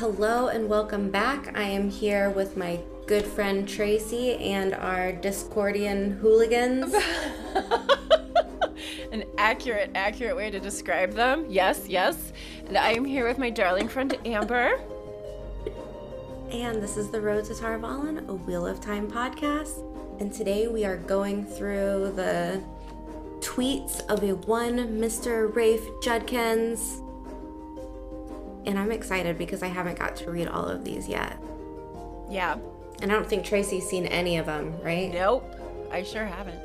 Hello and welcome back. I am here with my good friend Tracy and our Discordian hooligans. An accurate way to describe them. Yes. And I am here with my darling friend Amber. And this is The Road to Tar Valon, a Wheel of Time podcast. And today we are going through the tweets of one Mr. Rafe Judkins. And I'm excited because I haven't got to read all of these yet. Yeah. And I don't think Tracy's seen any of them, right? Nope. I sure haven't.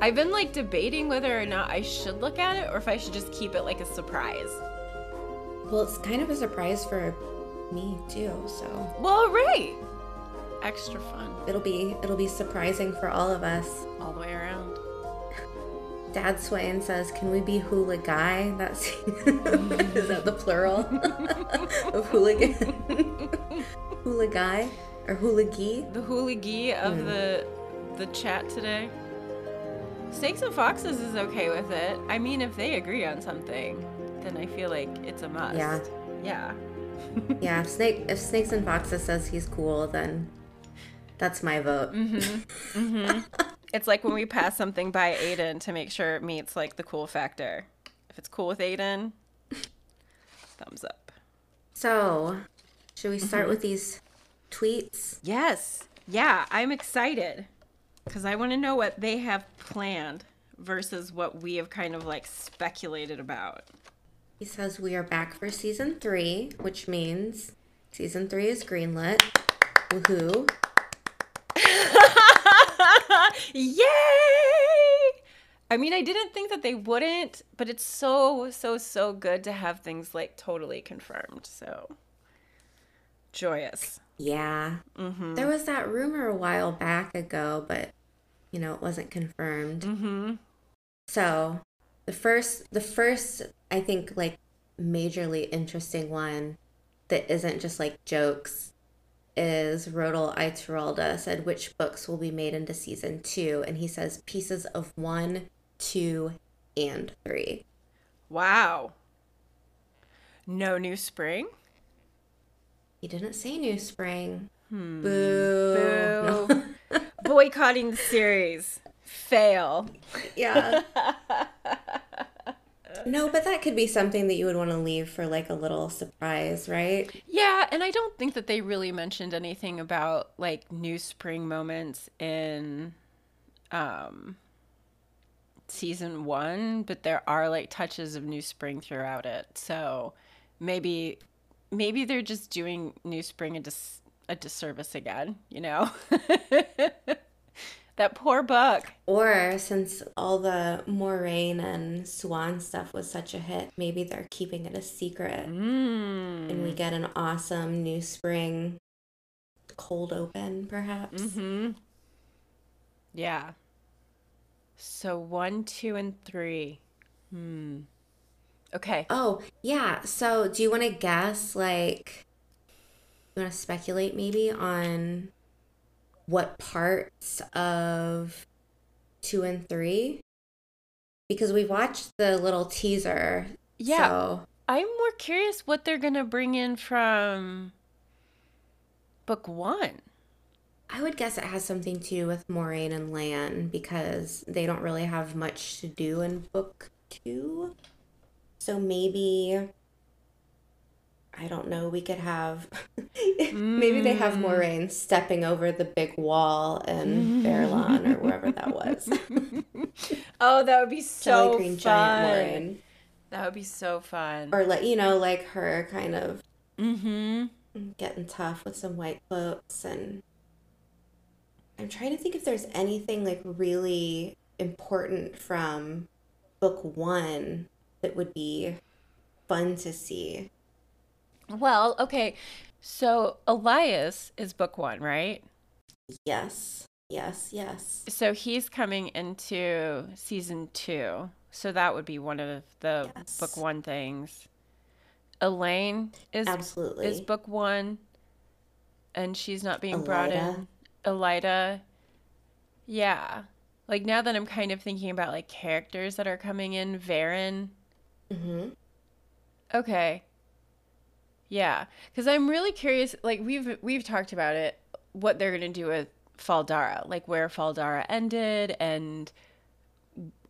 I've been, debating whether or not I should look at it or if I should just keep it like a surprise. Well, it's kind of a surprise for me, too, so... Well, right! Extra fun. It'll be surprising for all of us. All the way around. Dad Swain says, can we be hooligai? That's is that the plural of hooligan? Hooligai or hooligi? The hooligi of the chat today. Snakes and Foxes is okay with it. I mean, if they agree on something, then I feel like it's a must. Yeah. Yeah, if Snakes and Foxes says he's cool, then that's my vote. It's like when we pass something by Aiden to make sure it meets, the cool factor. If it's cool with Aiden, thumbs up. So, should we start with these tweets? Yes. Yeah, I'm excited. Because I want to know what they have planned versus what we have kind of, speculated about. He says, we are back for Season 3, which means Season 3 is greenlit. Woohoo. Yay! I mean, I didn't think that they wouldn't, but it's so good to have things totally confirmed. So joyous. Yeah. There was that rumor a while back ago, but it wasn't confirmed. So the first, I think, majorly interesting one that isn't just jokes is Rodal Ituralda said, which books will be made into Season 2? And he says pieces of 1, 2, and 3. Wow. No New Spring? He didn't say New Spring. Boo. No. Boycotting the series. Fail. Yeah. No, but that could be something that you would want to leave for, a little surprise, right? Yeah, and I don't think that they really mentioned anything about, New Spring moments in Season 1, but there are, touches of New Spring throughout it. So maybe they're just doing New Spring a disservice again, That poor book. Or since all the Moiraine and Swan stuff was such a hit, maybe they're keeping it a secret. And we get an awesome New Spring cold open, perhaps. Yeah. So 1, 2, and 3. Okay. Oh, yeah. So do you want to guess, you want to speculate maybe on... what parts of 2 and 3? Because we watched the little teaser. Yeah. So. I'm more curious what they're going to bring in from book 1. I would guess it has something to do with Moiraine and Lan because they don't really have much to do in book 2. So maybe... I don't know, we could have, maybe they have Moiraine stepping over the big wall in Fairlawn or wherever that was. Oh, that would be so green, fun. That would be so fun. Or, her kind of getting tough with some white cloaks. And I'm trying to think if there's anything, really important from book 1 that would be fun to see. Well, okay, So Elias is book one, right? Yes. Yes, yes. So he's coming into season two. So that would be one of the book one things. Elayne is book one, and she's not being brought in. Elida. Yeah. Like, now that I'm kind of thinking about, like, characters that are coming in, Verin. Mm-hmm. Okay. Yeah. Because I'm really curious, like, we've talked about it, what they're going to do with Fal Dara, like where Fal Dara ended and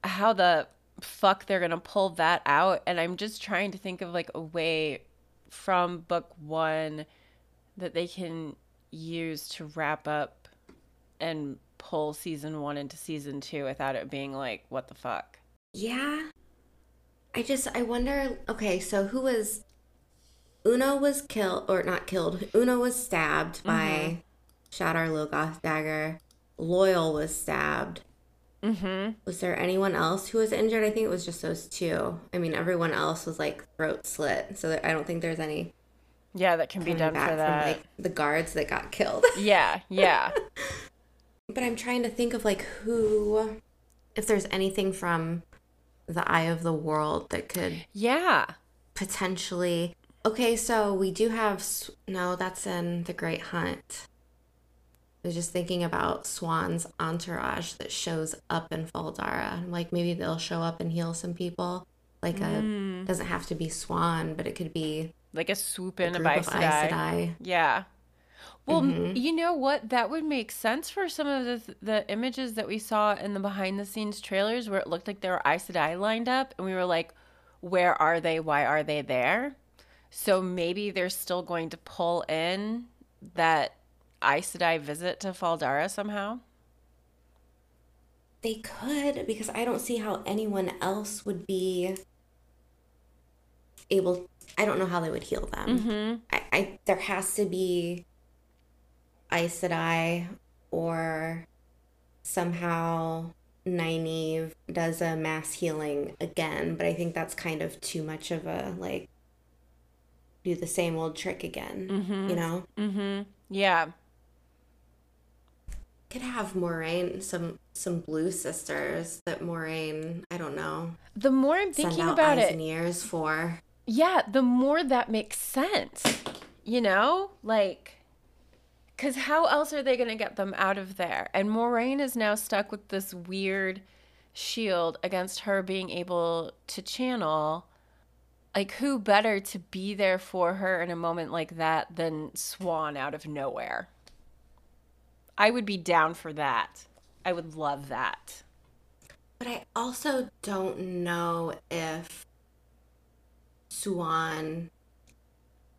how the fuck they're gonna pull that out. And I'm just trying to think of like a way from book one that they can use to wrap up and pull season one into season two without it being like, what the fuck? Yeah. I wonder, okay, so who was Uno was killed, or not killed, Uno was stabbed by Shadar Logoth's dagger. Loyal was stabbed. Mm-hmm. Was there anyone else who was injured? I think it was just those two. I mean, everyone else was like throat slit, so I don't think there's any. Yeah, that can be done for that. From, like, the guards that got killed. Yeah, yeah. But I'm trying to think of like who, if there's anything from the Eye of the World that could. Yeah. Potentially. Okay, so we do have. No, that's in The Great Hunt. I was just thinking about Swan's entourage that shows up in Fal Dara. I'm like, maybe they'll show up and heal some people. Like a doesn't have to be Swan, but it could be like a swoop in of Aes Sedai. Yeah. Well, you know what? That would make sense for some of the images that we saw in the behind the scenes trailers where it looked like there were Aes Sedai lined up, and we were like, where are they? Why are they there? So maybe they're still going to pull in that Aes Sedai visit to Fal Dara somehow? They could, because I don't see how anyone else would be able. I don't know how they would heal them. Mm-hmm. There has to be Aes Sedai, or somehow Nynaeve does a mass healing again, but I think that's kind of too much of a, like, do the same old trick again, you know? Mm-hmm. Yeah. Could have Moiraine, some blue sisters that Moiraine, I don't know. The more I'm thinking about it, send out eyes and ears for. Yeah, the more that makes sense, you know, like, because how else are they going to get them out of there? And Moiraine is now stuck with this weird shield against her being able to channel. Like, who better to be there for her in a moment like that than Swan out of nowhere? I would be down for that. I would love that. But I also don't know if Swan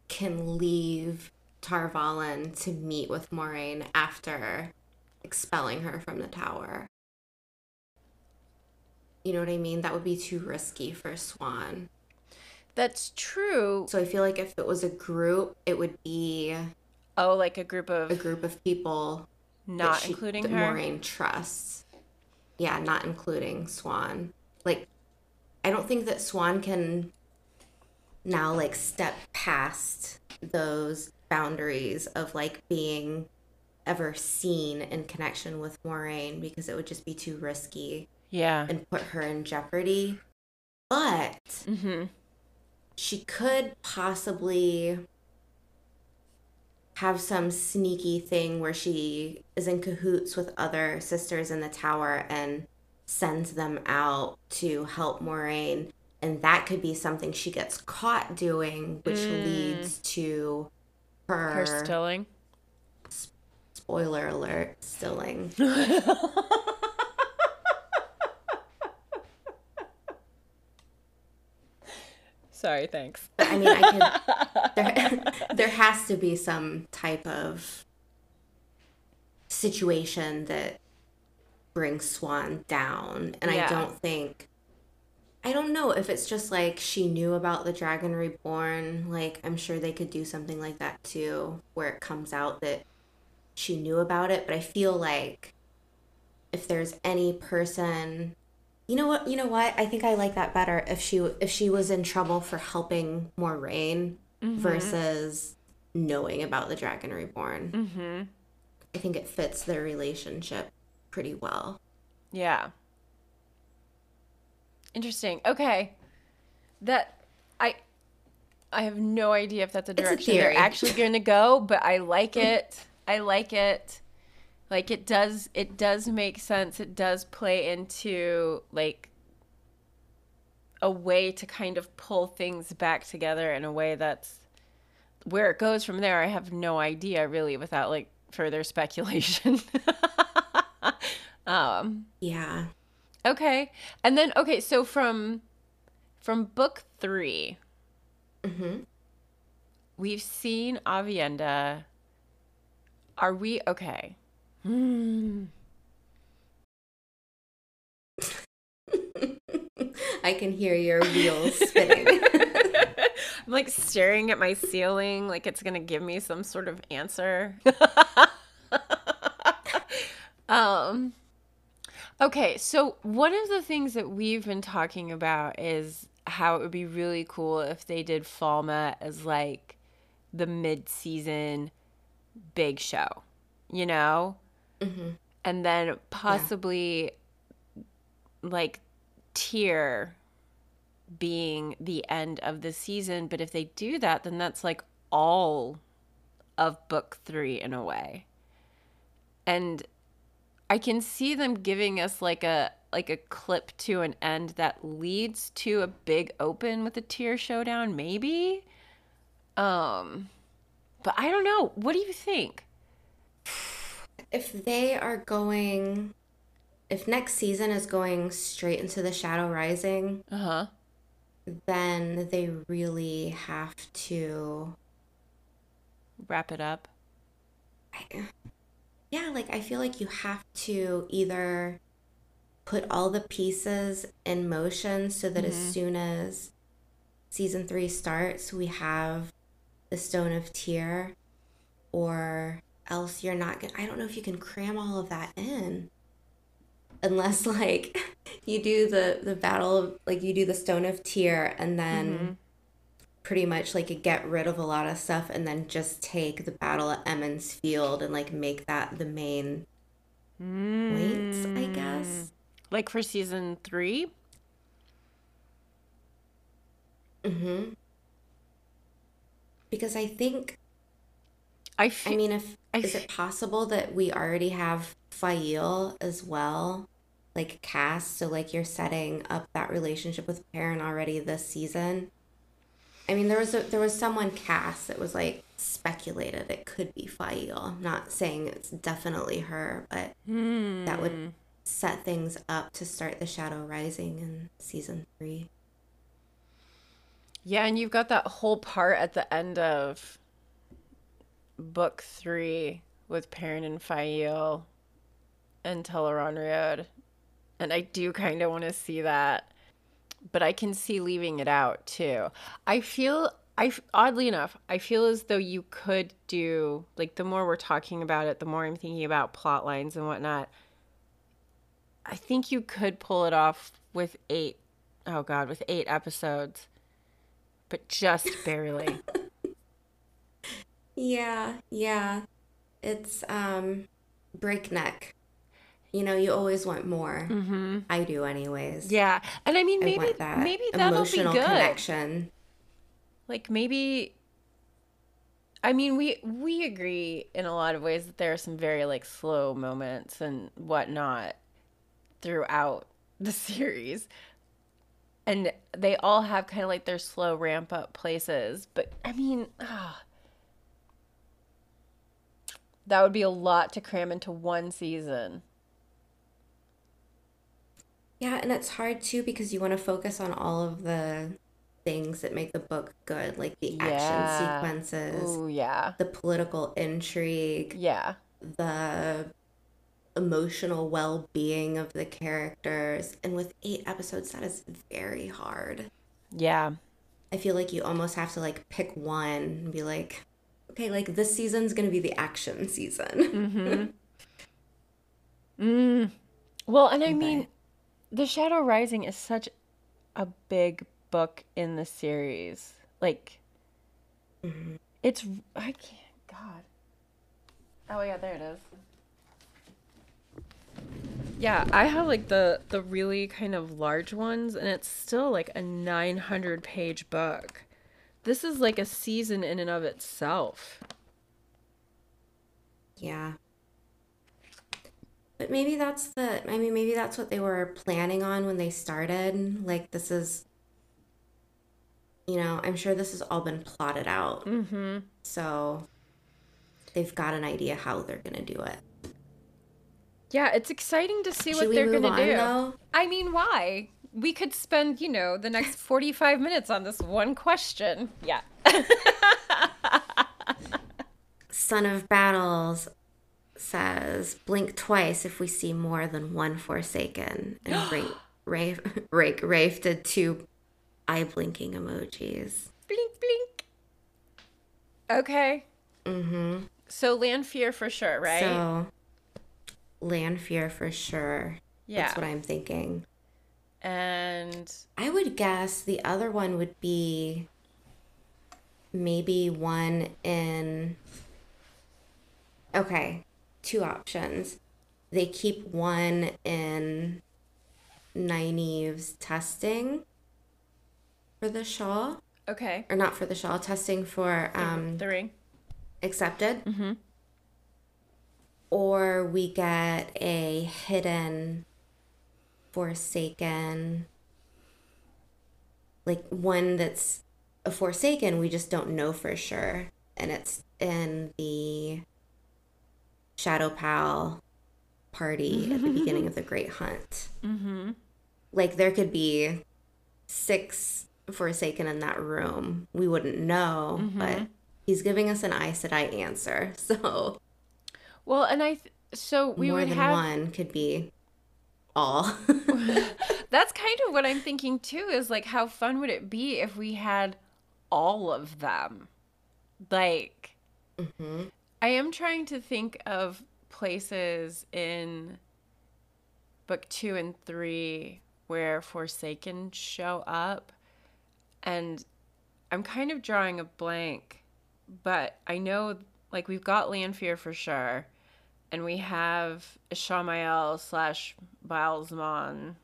can leave Tar Valon to meet with Moiraine after expelling her from the tower. You know what I mean? That would be too risky for Swan. That's true. So I feel like if it was a group, it would be like a group of people. Not including her. Moiraine trusts. Yeah, not including Swan. Like, I don't think that Swan can now, like, step past those boundaries of, like, being ever seen in connection with Moiraine, because it would just be too risky. Yeah. And put her in jeopardy. But she could possibly have some sneaky thing where she is in cahoots with other sisters in the tower and sends them out to help Moiraine. And that could be something she gets caught doing, which leads to her stilling. Spoiler alert, stilling. Sorry, thanks. But, I mean, there has to be some type of situation that brings Swan down. And yeah. I don't know if it's just like she knew about the Dragon Reborn. Like, I'm sure they could do something like that too, where it comes out that she knew about it. But I feel like if there's any person. You know what? I think I like that better if she was in trouble for helping Moiraine versus knowing about the Dragon Reborn. Mm-hmm. I think it fits their relationship pretty well. Yeah. Interesting. Okay. I have no idea if that's a direction they're actually going to go, but I like it. I like it. Like, it does make sense. It does play into, like, a way to kind of pull things back together in a way that's where it goes from there. I have no idea, really, without, like, further speculation. Yeah. Okay. And then, okay, so from book 3... Mm-hmm. We've seen Aviendha. Are we okay? I can hear your wheels spinning. I'm like staring at my ceiling like it's going to give me some sort of answer. Okay, so one of the things that we've been talking about is how it would be really cool if they did Falme as, like, the mid-season big show, you know? Mm-hmm. And then possibly, like, Tear being the end of the season. But if they do that, then that's, like, all of book 3 in a way. And I can see them giving us, like, a clip to an end that leads to a big open with a Tear showdown, maybe? But I don't know. What do you think? If they are going... If next season is going straight into the Shadow Rising, then they really have to... wrap it up? I feel like you have to either... put all the pieces in motion so that as soon as season 3 starts, we have the Stone of Tear, or else you're not gonna. I don't know if you can cram all of that in, unless like you do the battle, like you do the Stone of Tear, and then pretty much like you get rid of a lot of stuff, and then just take the battle at Emond's Field and like make that the main weights, I guess. Like for season 3? Mm-hmm. Because I think... is it possible that we already have Aiel as well? Like, cast? So, like, you're setting up that relationship with Perrin already this season? I mean, there was someone cast that was, like, speculated it could be Aiel. I'm not saying it's definitely her, but that would... set things up to start the Shadow Rising in season 3. Yeah, and you've got that whole part at the end of book 3 with Perrin and Aiel and Teleron Road. And I do kind of want to see that, but I can see leaving it out too. Oddly enough, I feel as though you could do, like, the more we're talking about it, the more I'm thinking about plot lines and whatnot. I think you could pull it off with 8 episodes, but just barely. Yeah. It's breakneck. You know, you always want more. Mm-hmm. I do anyways. Yeah. And I mean, maybe that'll be good. Emotional connection. Like maybe, I mean, we agree in a lot of ways that there are some very like slow moments and whatnot throughout the series, and they all have kind of like their slow ramp up places, but I mean, that would be a lot to cram into one season. Yeah, and it's hard too because you want to focus on all of the things that make the book good, like the action sequences. Ooh, yeah. The political intrigue. Yeah. The emotional well-being of the characters, and with 8 episodes that is very hard. Yeah, I feel like you almost have to like pick one and be like, okay, like this season's gonna be the action season. Well, and I mean, The Shadow Rising is such a big book in the series, like It's, I can't, God. Oh yeah, there it is. Yeah, I have like the really kind of large ones, and it's still like a 900-page book. This is like a season in and of itself. Yeah. But maybe that's the, I mean, maybe that's what they were planning on when they started. Like, this is, you know, I'm sure this has all been plotted out. Mm-hmm. So they've got an idea how they're going to do it. Yeah, it's exciting to see what they're going to do. Though? I mean, why? We could spend, you know, the next 45 minutes on this one question. Yeah. Son of Battles says, blink twice if we see more than one Forsaken. And Rafe did 2 eye-blinking emojis. Blink, blink. Okay. Mm-hmm. So Lanfear for sure, right? So Lanfear for sure. Yeah. That's what I'm thinking. And I would guess the other one would be maybe one in... Okay, 2 options. They keep one in Nynaeve's testing for the shawl. Okay. Or not for the shawl, testing for... the ring. Accepted. Mm-hmm. Or we get a hidden... Forsaken, like one that's a Forsaken, we just don't know for sure, and it's in the Shadow Pal party at the beginning of the Great Hunt. Mm-hmm. Like, there could be 6 Forsaken in that room. We wouldn't know, but he's giving us an Aes Sedai answer. So, well, and so we would have more than one could be. All that's kind of what I'm thinking too, is like, how fun would it be if we had all of them? Like, I am trying to think of places in book 2 and 3 where Forsaken show up, and I'm kind of drawing a blank, but I know, like, we've got Lanfear for sure. And we have Ishamael / Bilesmon,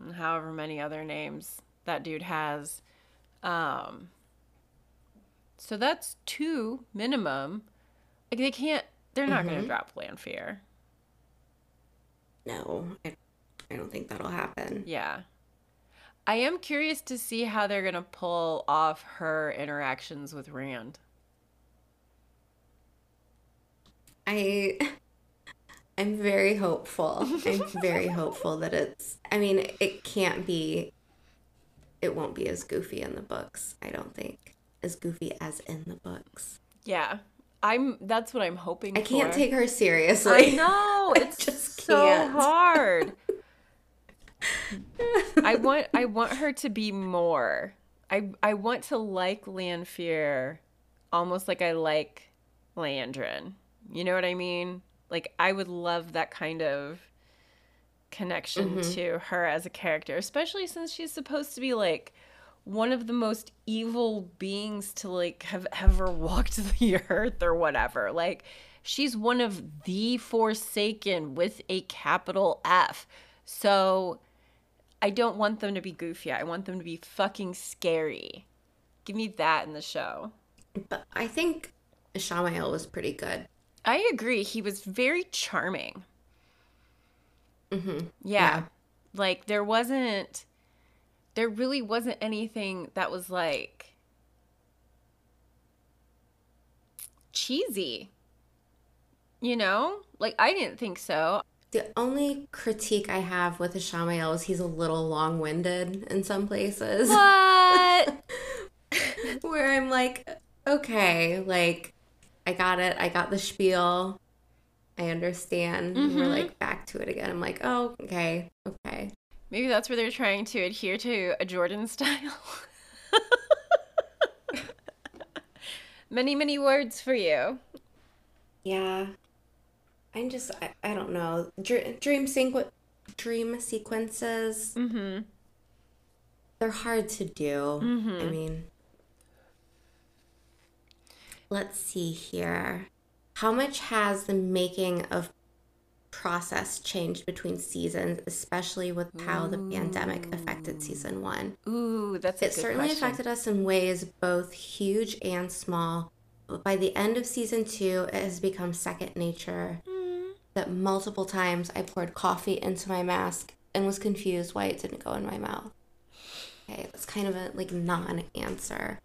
and however many other names that dude has. So that's 2 minimum. Like, they can't, they're not going to drop Lanfear. No, I don't think that'll happen. Yeah. I am curious to see how they're going to pull off her interactions with Rand. I'm very hopeful. I'm very hopeful that it's... I mean, it can't be... It won't be as goofy in the books, I don't think. As goofy as in the books. Yeah. That's what I'm hoping for. I can't take her seriously. I know! It's just so hard. I want her to be more. I want to like Lanfear almost like I like Liandrin. You know what I mean? Like, I would love that kind of connection to her as a character, especially since she's supposed to be, like, one of the most evil beings to, like, have ever walked the earth or whatever. Like, she's one of the Forsaken with a capital F. So I don't want them to be goofy. I want them to be fucking scary. Give me that in the show. But I think Ishamael was pretty good. I agree. He was very charming. Yeah. Like, there really wasn't anything that was, like, cheesy, you know? Like, I didn't think so. The only critique I have with Ishamael is he's a little long-winded in some places. What? Where I'm like, okay, like... I got it. I got the spiel. I understand. And we're, like, back to it again. I'm like, oh, okay. Okay. Maybe that's where they're trying to adhere to a Jordan style. Many, many words for you. Yeah. I'm just, I don't know. Dream sequences. They're hard to do. I mean... Let's see here. How much has the making of process changed between seasons, especially with how the pandemic affected season one? Ooh, that's a good question. It certainly affected us in ways both huge and small. But by the end of season two, it has become second nature. That multiple times I poured coffee into my mask and was confused why it didn't go in my mouth. Okay, that's kind of a non-answer,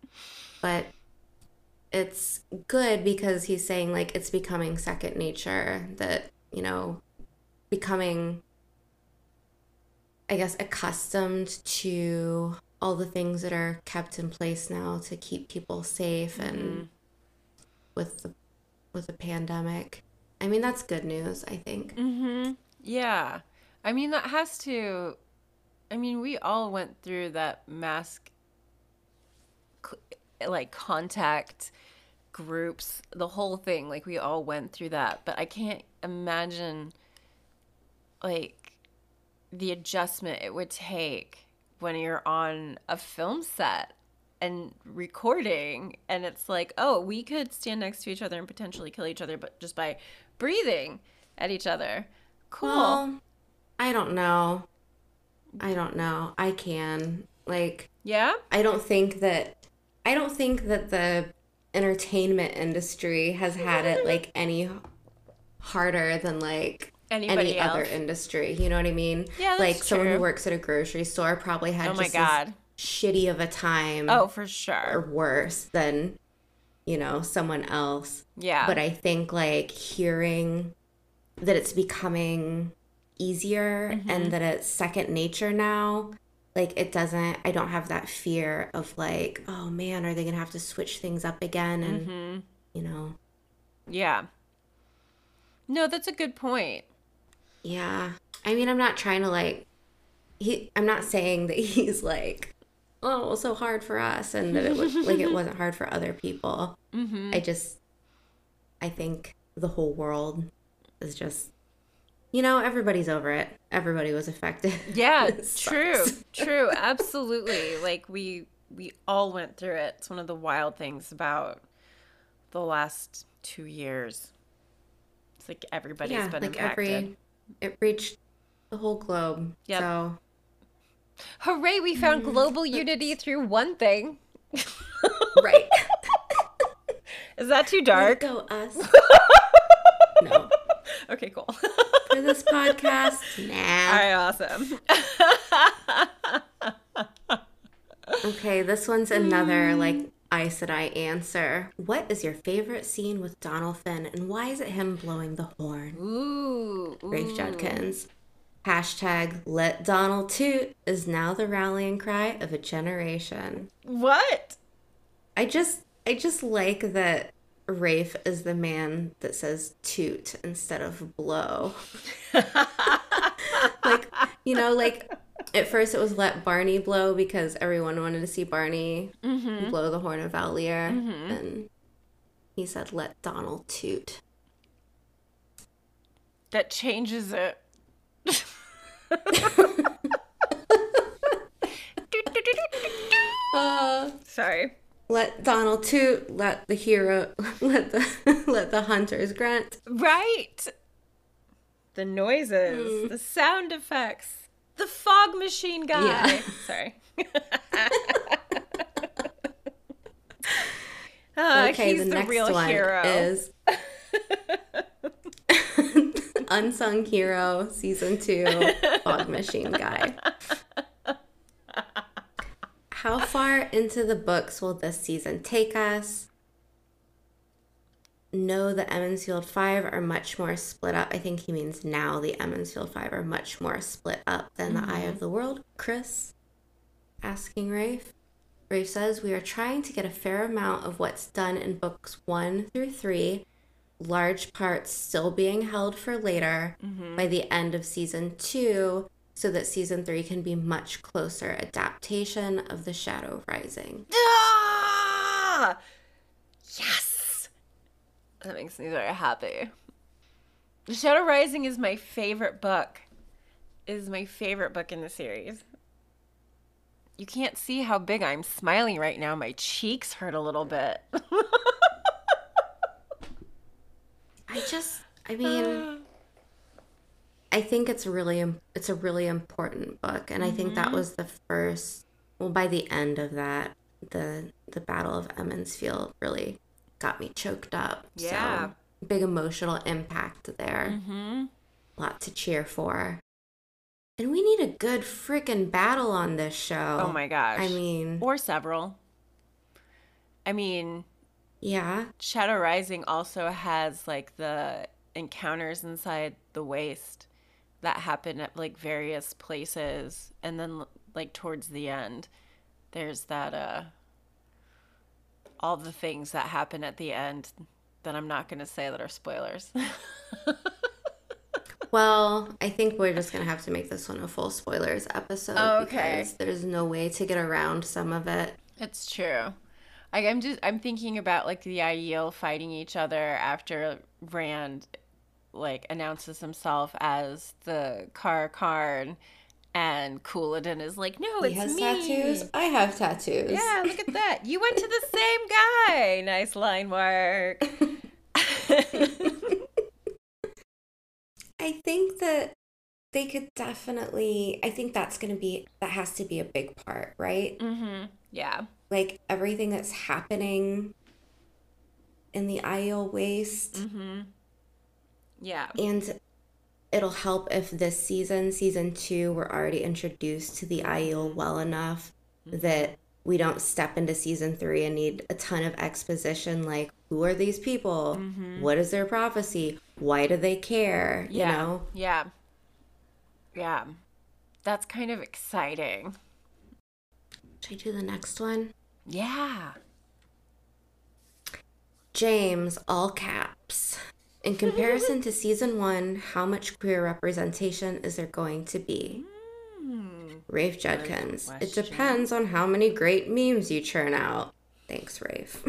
but it's good because he's saying like it's becoming second nature, that, you know, becoming, I guess, accustomed to all the things that are kept in place now to keep people safe, and with the pandemic. I mean, that's good news, I think. Mm-hmm. Yeah. I mean, that has to... I mean, we all went through that mask, like, contact groups, the whole thing. Like, we all went through that. But I can't imagine, like, the adjustment it would take when you're on a film set and recording, and it's like, oh, we could stand next to each other and potentially kill each other, but just by breathing at each other. Cool. Well, I don't know. I can, like, yeah. I don't think that the entertainment industry has had it like any harder than like anybody else. Other industry. You know what I mean? Yeah, that's like true. Someone who works at a grocery store probably had this shitty of a time. Oh, for sure. Or worse than, you know, someone else. Yeah. But I think like hearing that it's becoming easier and that it's second nature now, like it doesn't, I don't have that fear of like, oh man, are they going to have to switch things up again? And, you know. Yeah. No, that's a good point. Yeah. I mean, I'm not trying to like, I'm not saying that he's like, oh, it was so hard for us, and that it was like it wasn't hard for other people. I think the whole world is just, you know, everybody's over it. Everybody was affected. Yeah, true, absolutely. Like we all went through it. It's one of the wild things about the last 2 years. It's like everybody's been like impacted. It reached the whole globe. Yeah. So. Hooray, we found global unity through one thing. Right. Is that too dark? Go us. No. Okay, cool. For this podcast, nah. All right, awesome. Okay, this one's another, like, Aes Sedai answer. What is your favorite scene with Donalfin, and why is it him blowing the horn? Ooh. Rafe Judkins. # let Donald toot is now the rallying cry of a generation. What? I just like that Rafe is the man that says toot instead of blow. Like, you know, like at first it was let Barney blow because everyone wanted to see Barney blow the horn of Valier. And he said let Donald toot. That changes it. Sorry. Let Donald toot, let the hero, let the hunters grunt. Right. The noises, the sound effects, the fog machine guy. Yeah. Sorry. Okay, he's the real hero. Is Unsung Hero, Season 2, Fog Machine Guy. How far into the books will this season take us? No, the Emond's Field 5 are much more split up. I think he means now the Emond's Field 5 are much more split up than the Eye of the World. Chris asking Rafe. Rafe says, we are trying to get a fair amount of what's done in books 1 through 3, large parts still being held for later by the end of season 2, so that season 3 can be much closer adaptation of the Shadow Rising. Ah! Yes! That makes me very happy. The Shadow Rising is my favorite book. It is my favorite book in the series. You can't see how big I'm smiling right now. My cheeks hurt a little bit. I think it's a really important book, and I think that was the first. Well, by the end of that, the Battle of Emond's Field really got me choked up. Yeah, so, big emotional impact there. Mm-hmm. Lot to cheer for. And we need a good freaking battle on this show. Oh my gosh! I mean, or several. I mean, yeah. Shadow Rising also has like the encounters inside the Waste that happen at like various places, and then like towards the end there's that all the things that happen at the end that I'm not going to say that are spoilers. Well, I think we're just going to have to make this one a full spoilers episode. Oh, okay. Because there's no way to get around some of it. It's true. Like, I'm thinking about like the Aiel fighting each other after Rand like announces himself as the Karn, and Cúladin is like, no, it's me. He has tattoos. I have tattoos. Yeah, look at that. You went to the same guy. Nice line work. I think that they could definitely. I think that has to be a big part, right? Mm-hmm. Yeah. Like everything that's happening in the Aiel Waste. Mm-hmm. Yeah. And it'll help if this season 2, we're already introduced to the Aiel well enough that we don't step into season 3 and need a ton of exposition. Like, who are these people? Mm-hmm. What is their prophecy? Why do they care? Yeah. You know? Yeah. Yeah. That's kind of exciting. Should I do the next one? Yeah. James, all caps. In comparison to season 1, how much queer representation is there going to be? Rafe Judkins. It depends on how many great memes you churn out. Thanks, Rafe.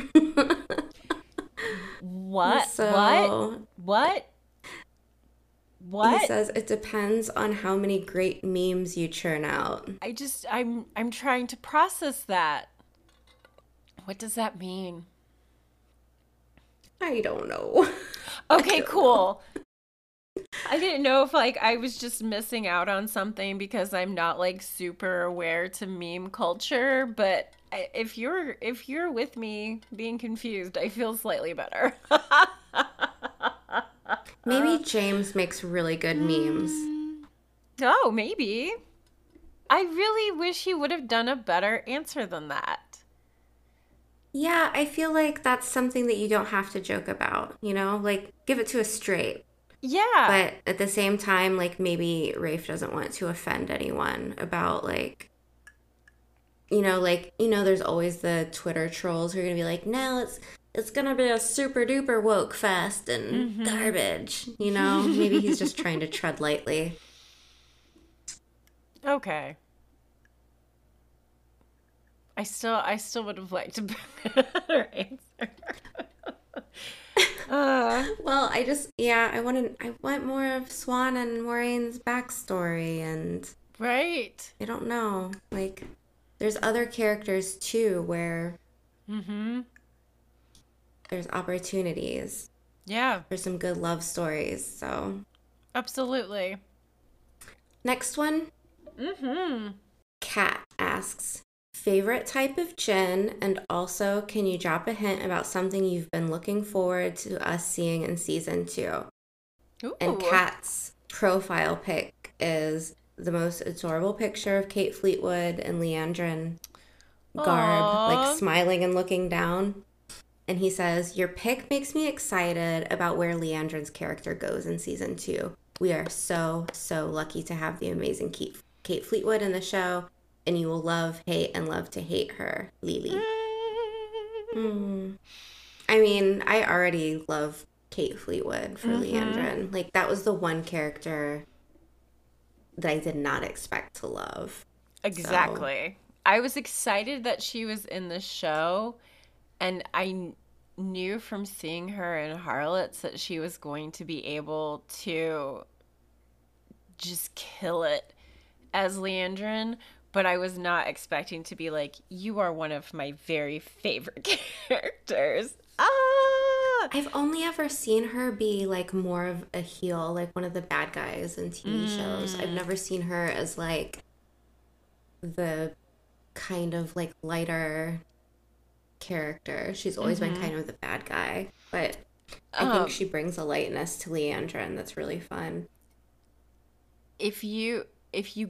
What? So, what? What? He says it depends on how many great memes you churn out. I'm trying to process that. What does that mean? I don't know. Okay, cool. I didn't know if like I was just missing out on something because I'm not like super aware to meme culture, but if you're with me being confused, I feel slightly better. Maybe James makes really good memes. Oh, maybe. I really wish he would have done a better answer than that. Yeah, I feel like that's something that you don't have to joke about, you know? Like, give it to us straight. Yeah. But at the same time, like, maybe Rafe doesn't want to offend anyone about, like, you know, there's always the Twitter trolls who are going to be like, no, it's going to be a super duper woke fest and garbage, you know? Maybe he's just trying to tread lightly. Okay. I still would have liked a better answer. Well, I want more of Swan and Maureen's backstory, and right. I don't know. Like, there's other characters too where there's opportunities. Yeah, for some good love stories. So absolutely. Next one. Kat asks, favorite type of gin, and also can you drop a hint about something you've been looking forward to us seeing in season 2? Ooh. And Kat's profile pic is the most adorable picture of Kate Fleetwood and Liandrin garb, like smiling and looking down. And he says, your pic makes me excited about where Liandrin's character goes in season 2. We are so, so lucky to have the amazing Kate Fleetwood in the show. And you will love, hate, and love to hate her, Lily. Mm. I mean, I already love Kate Fleetwood for Liandrin. Like, that was the one character that I did not expect to love. Exactly. So. I was excited that she was in the show, and I knew from seeing her in Harlots that she was going to be able to just kill it as Liandrin. But I was not expecting to be like, you are one of my very favorite characters. Ah! look. I've only ever seen her be like more of a heel, like one of the bad guys in TV shows. I've never seen her as like the kind of like lighter character. She's always been kind of the bad guy, but I think she brings a lightness to Liandrin that's really fun. If you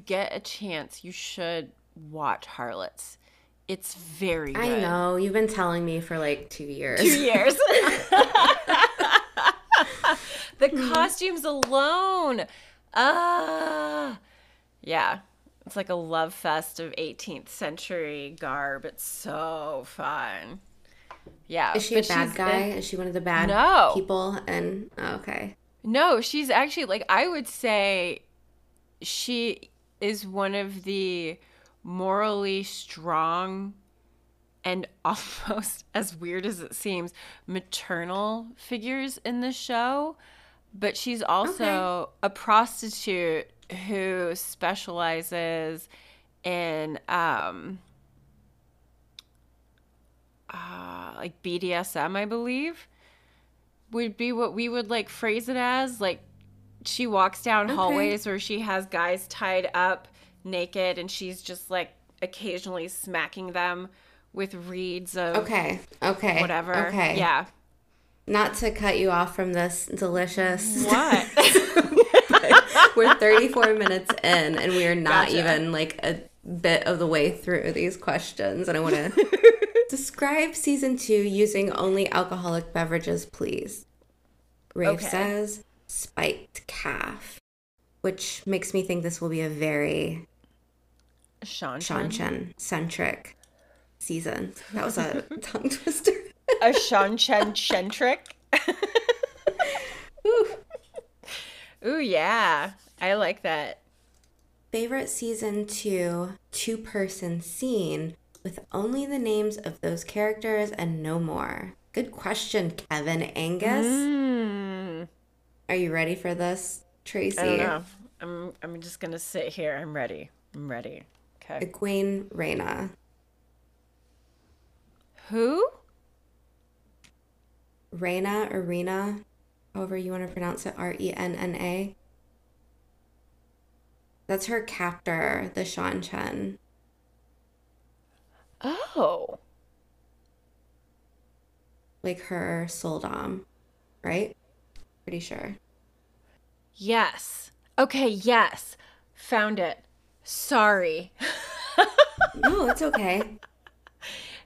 get a chance, you should watch Harlots. It's very good. I know. You've been telling me for like 2 years. 2 years. The costumes alone. Yeah. It's like a love fest of 18th century garb. It's so fun. Yeah. Is she a bad guy? Is she one of the bad people? And okay. No, she's actually like, I would say she is one of the morally strong and almost, as weird as it seems, maternal figures in the show. But she's also a prostitute who specializes in like BDSM, I believe, would be what we would like phrase it as. Like she walks down hallways where she has guys tied up naked, and she's just like occasionally smacking them with reeds of whatever. Okay. Yeah. Not to cut you off from this delicious. What? We're 34 minutes in, and we are not even like a bit of the way through these questions, and I want to describe season 2 using only alcoholic beverages, please. Rafe says spiked calf, which makes me think this will be a very Seanchan centric season. That was a tongue twister. A Seanchan centric. Ooh. Ooh, yeah. I like that. Favorite season 2 two-person scene with only the names of those characters and no more. Good question, Kevin Angus. Are you ready for this, Tracy? I don't know. I'm just going to sit here. I'm ready. I'm ready. Okay. Egwene Reyna. Who? Reyna or Rena, however you want to pronounce it, R-E-N-N-A. That's her captor, the Seanchan. Oh. Like her Soldom, right? Pretty sure. Yes. Okay, yes. Found it. Sorry. No, it's okay.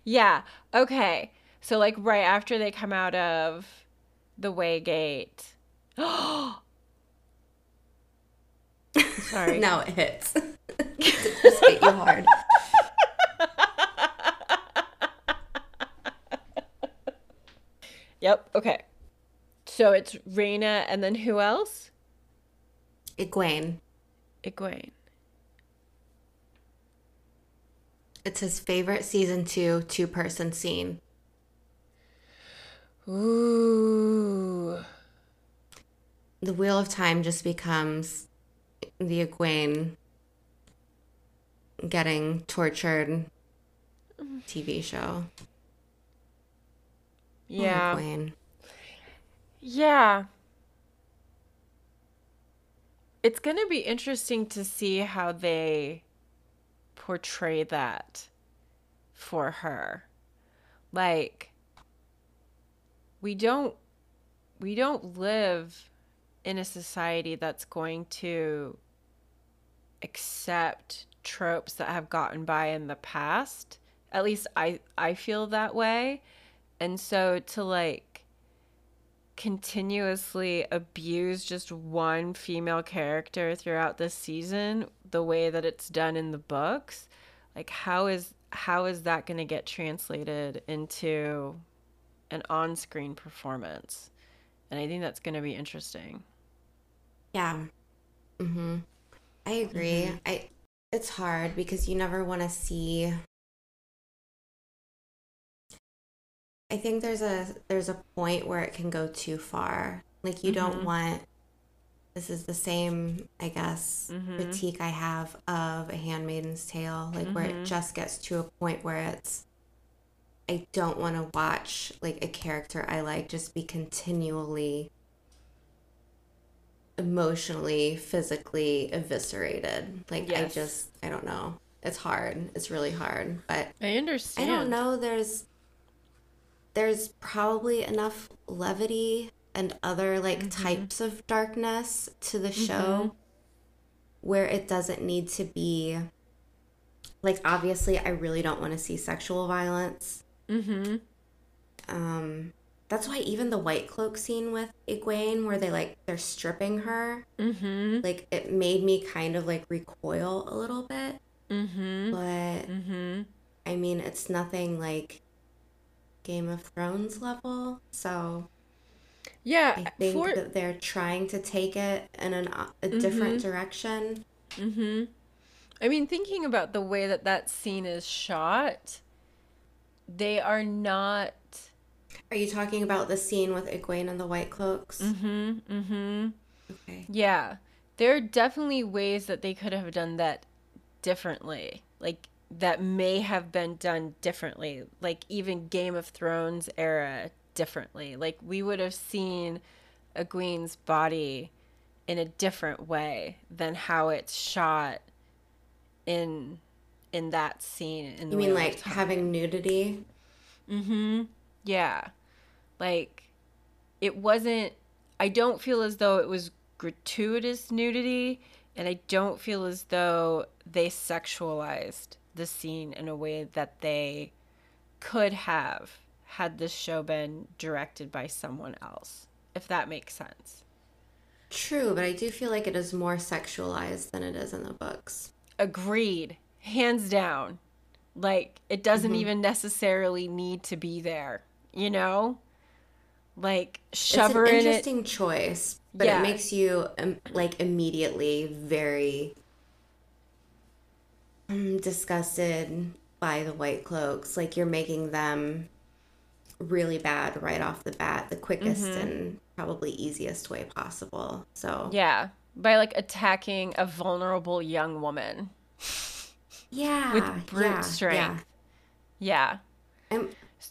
Yeah, okay. So, like, right after they come out of the Waygate. Sorry. Now it hits. Just hit you hard. Yep, okay. So it's Reyna, and then who else? Egwene. It's his favorite season 2 two-person scene. Ooh. The Wheel of Time just becomes the Egwene getting tortured TV show. Yeah. Oh, Egwene. Yeah. It's going to be interesting to see how they portray that for her. Like, we don't live in a society that's going to accept tropes that have gotten by in the past. At least I feel that way. And so to like continuously abuse just one female character throughout this season the way that it's done in the books, like how is that going to get translated into an on-screen performance? And I think that's going to be interesting. Yeah. I agree. It's hard because you never want to see. I think there's a point where it can go too far. Like you don't want, this is the same, I guess, critique I have of A Handmaid's Tale, like where it just gets to a point where it's I don't want to watch like a character I like just be continually emotionally, physically eviscerated. Like, yes. I don't know. It's hard. It's really hard. But I understand. I don't know. There's probably enough levity and other like mm-hmm. types of darkness to the show mm-hmm. where it doesn't need to be like, obviously I really don't want to see sexual violence. Mm-hmm. That's why even the White Cloak scene with Egwene, where they're stripping her, mm-hmm. like, it made me kind of, like, recoil a little bit. Mm-hmm. But, mm-hmm. I mean, it's nothing, like, Game of Thrones level, so... Yeah, I think that they're trying to take it in a different mm-hmm. direction. Mm-hmm. I mean, thinking about the way that that scene is shot, they are not... Are you talking about the scene with Egwene and the White Cloaks? Mm-hmm, mm-hmm. Okay. Yeah. There are definitely ways that they could have done that differently. Like, that may have been done differently. Like, even Game of Thrones era differently. Like, we would have seen Egwene's body in a different way than how it's shot in that scene. In the you mean, like, having nudity? Mm-hmm. Yeah, like, it wasn't, I don't feel as though it was gratuitous nudity, and I don't feel as though they sexualized the scene in a way that they could have had this show been directed by someone else, if that makes sense. True, but I do feel like it is more sexualized than it is in the books. Agreed. Hands down. Like, it doesn't mm-hmm. even necessarily need to be there. You know, like, shove her in it. It's an interesting choice, but yeah. It makes you like immediately very disgusted by the White Cloaks. Like, you're making them really bad right off the bat, the quickest mm-hmm. and probably easiest way possible. So yeah, by like attacking a vulnerable young woman. Yeah, with brute strength. Yeah,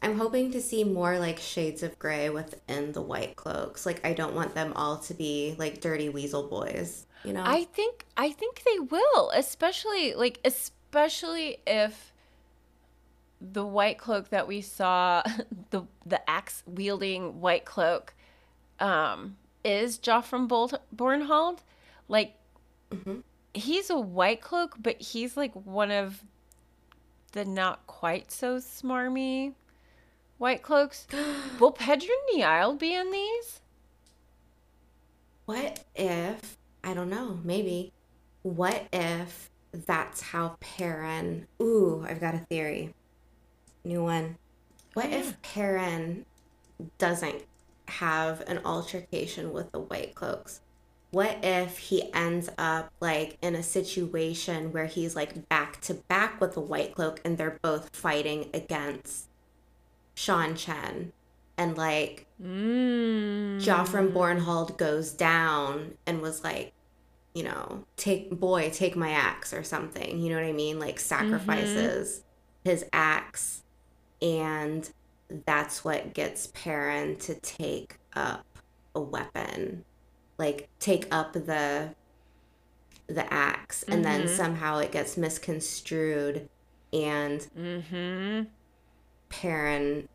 I'm hoping to see more, like, shades of gray within the White Cloaks. Like, I don't want them all to be, like, dirty weasel boys, you know? I think they will, especially if the White Cloak that we saw, the axe-wielding White Cloak, is Joffrey Bornhold. Like, mm-hmm. he's a White Cloak, but he's, like, one of the not quite so smarmy... White Cloaks. Will Pedro and Aiel be in these? I don't know, maybe. What if that's how Perrin... Ooh, I've got a theory. New one. What if Perrin doesn't have an altercation with the White Cloaks? What if he ends up, like, in a situation where he's, like, back-to-back with the White Cloak and they're both fighting against... Seanchan, and like Joffrey Bornhold goes down and was like, you know, take my axe or something, you know what I mean, like sacrifices mm-hmm. his axe, and that's what gets Perrin to take up a weapon, like take up the axe mm-hmm. and then somehow it gets misconstrued and mm-hmm. Perrin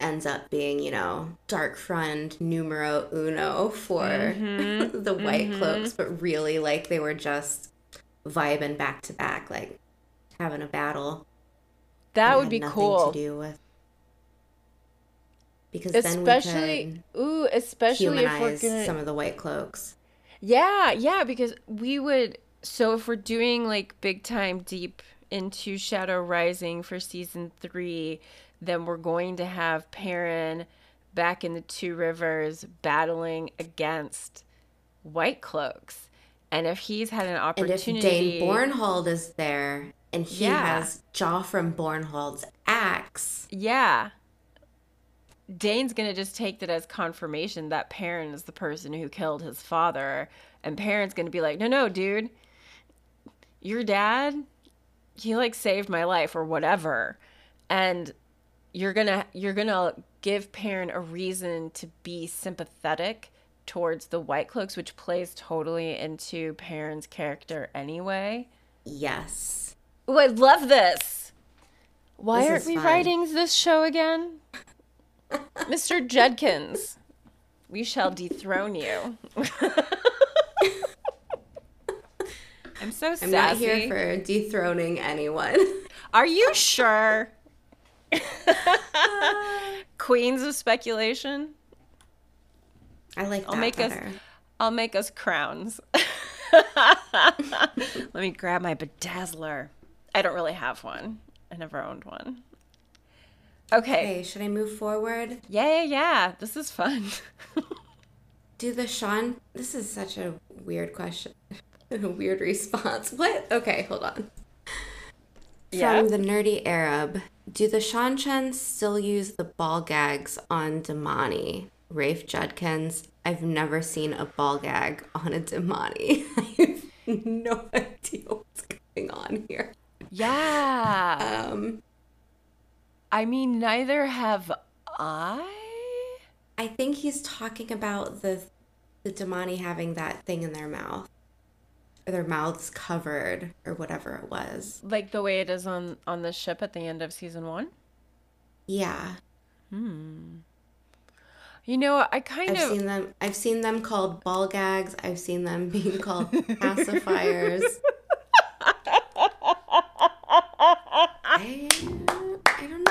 ends up being, you know, dark friend numero uno for mm-hmm. the White mm-hmm. Cloaks, but really, like, they were just vibing back to back, like, having a battle. That would be cool. To do with... Because especially if we're gonna... some of the White Cloaks. Yeah, because we would... So if we're doing, like, big time deep... into Shadow Rising for season 3, then we're going to have Perrin back in the Two Rivers battling against White Cloaks. And if he's had an opportunity... And if Dane Bornhold is there, and he has Joffrey Bornhold's axe... Yeah. Dane's going to just take that as confirmation that Perrin is the person who killed his father, and Perrin's going to be like, no, dude, your dad... he, like, saved my life or whatever. And you're gonna give Perrin a reason to be sympathetic towards the White Cloaks, which plays totally into Perrin's character anyway. Yes. Oh, I love this. Why aren't we writing this show again? Mr. Judkins, we shall dethrone you. I'm so sassy. I'm not here for dethroning anyone. Are you sure? Queens of speculation. I like that. I'll make us crowns. Let me grab my bedazzler. I don't really have one. I never owned one. Okay, should I move forward? Yeah. This is fun. Do the Sean... This is such a weird question. A weird response. What? Okay, hold on. Yeah. From the Nerdy Arab, do the Seanchan still use the ball gags on Damani? Rafe Judkins, I've never seen a ball gag on a Damani. I have no idea what's going on here. Yeah. I mean, neither have I. I think he's talking about the Damani having that thing in their mouth. Or their mouths covered or whatever it was. Like the way it is on the ship at the end of season 1? Yeah. You know, I've seen them called ball gags. I've seen them being called pacifiers. I don't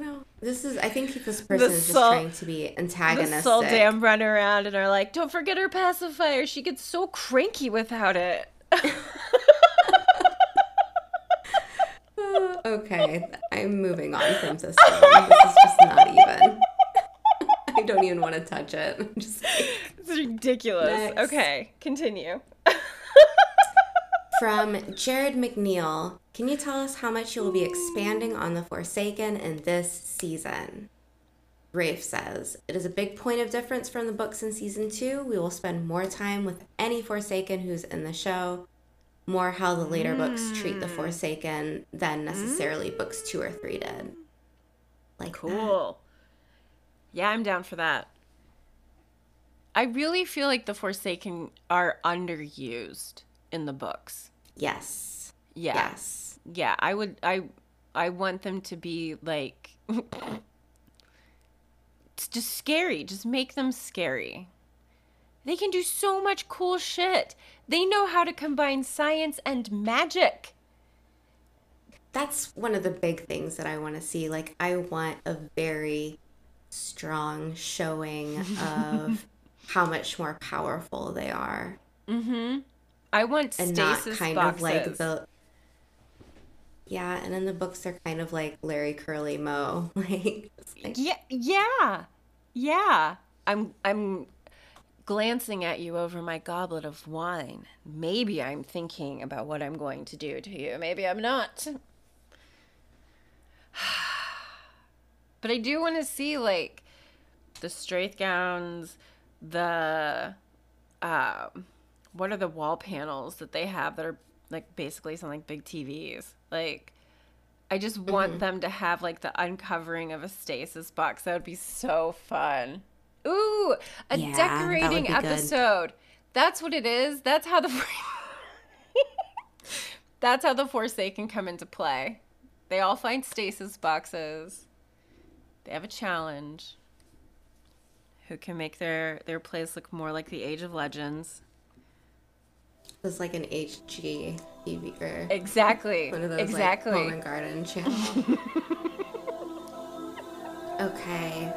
know. I think this person is just trying to be antagonistic. The soul damn run around and are like, don't forget her pacifier. She gets so cranky without it. Okay, I'm moving on from this one. This is just not even. I don't even want to touch it. I'm just like, it's ridiculous. Next. Okay, continue. From Jared McNeil, can you tell us how much you will be expanding on the Forsaken in this season? Rafe says, it is a big point of difference from the books in season 2. We will spend more time with any Forsaken who's in the show, more how the later books treat the Forsaken than necessarily books 2 or 3 did. Like cool. That. Yeah, I'm down for that. I really feel like the Forsaken are underused in the books. Yes. Yeah. Yes. Yeah, I want them to be like just scary. Just make them scary. They can do so much cool shit. They know how to combine science and magic. That's one of the big things that I want to see. Like, I want a very strong showing of how much more powerful they are. Mm-hmm. I want stasis boxes. And not kind of like the... Yeah, and in the books they're kind of like Larry, Curly, Moe. Yeah. I'm glancing at you over my goblet of wine. Maybe I'm thinking about what I'm going to do to you. Maybe I'm not. But I do want to see, like, the Straith Gowns, the, what are the wall panels that they have that are, like, basically sound like big TVs? Like, I just want them to have, like, the uncovering of a stasis box. That would be so fun. Ooh, a decorating episode. Good. That's what it is. That's how the Forsaken come into play. They all find stasis boxes. They have a challenge. Who can make their place look more like the Age of Legends? It's like an HG TV or exactly one of those like Home and Garden channel. Okay.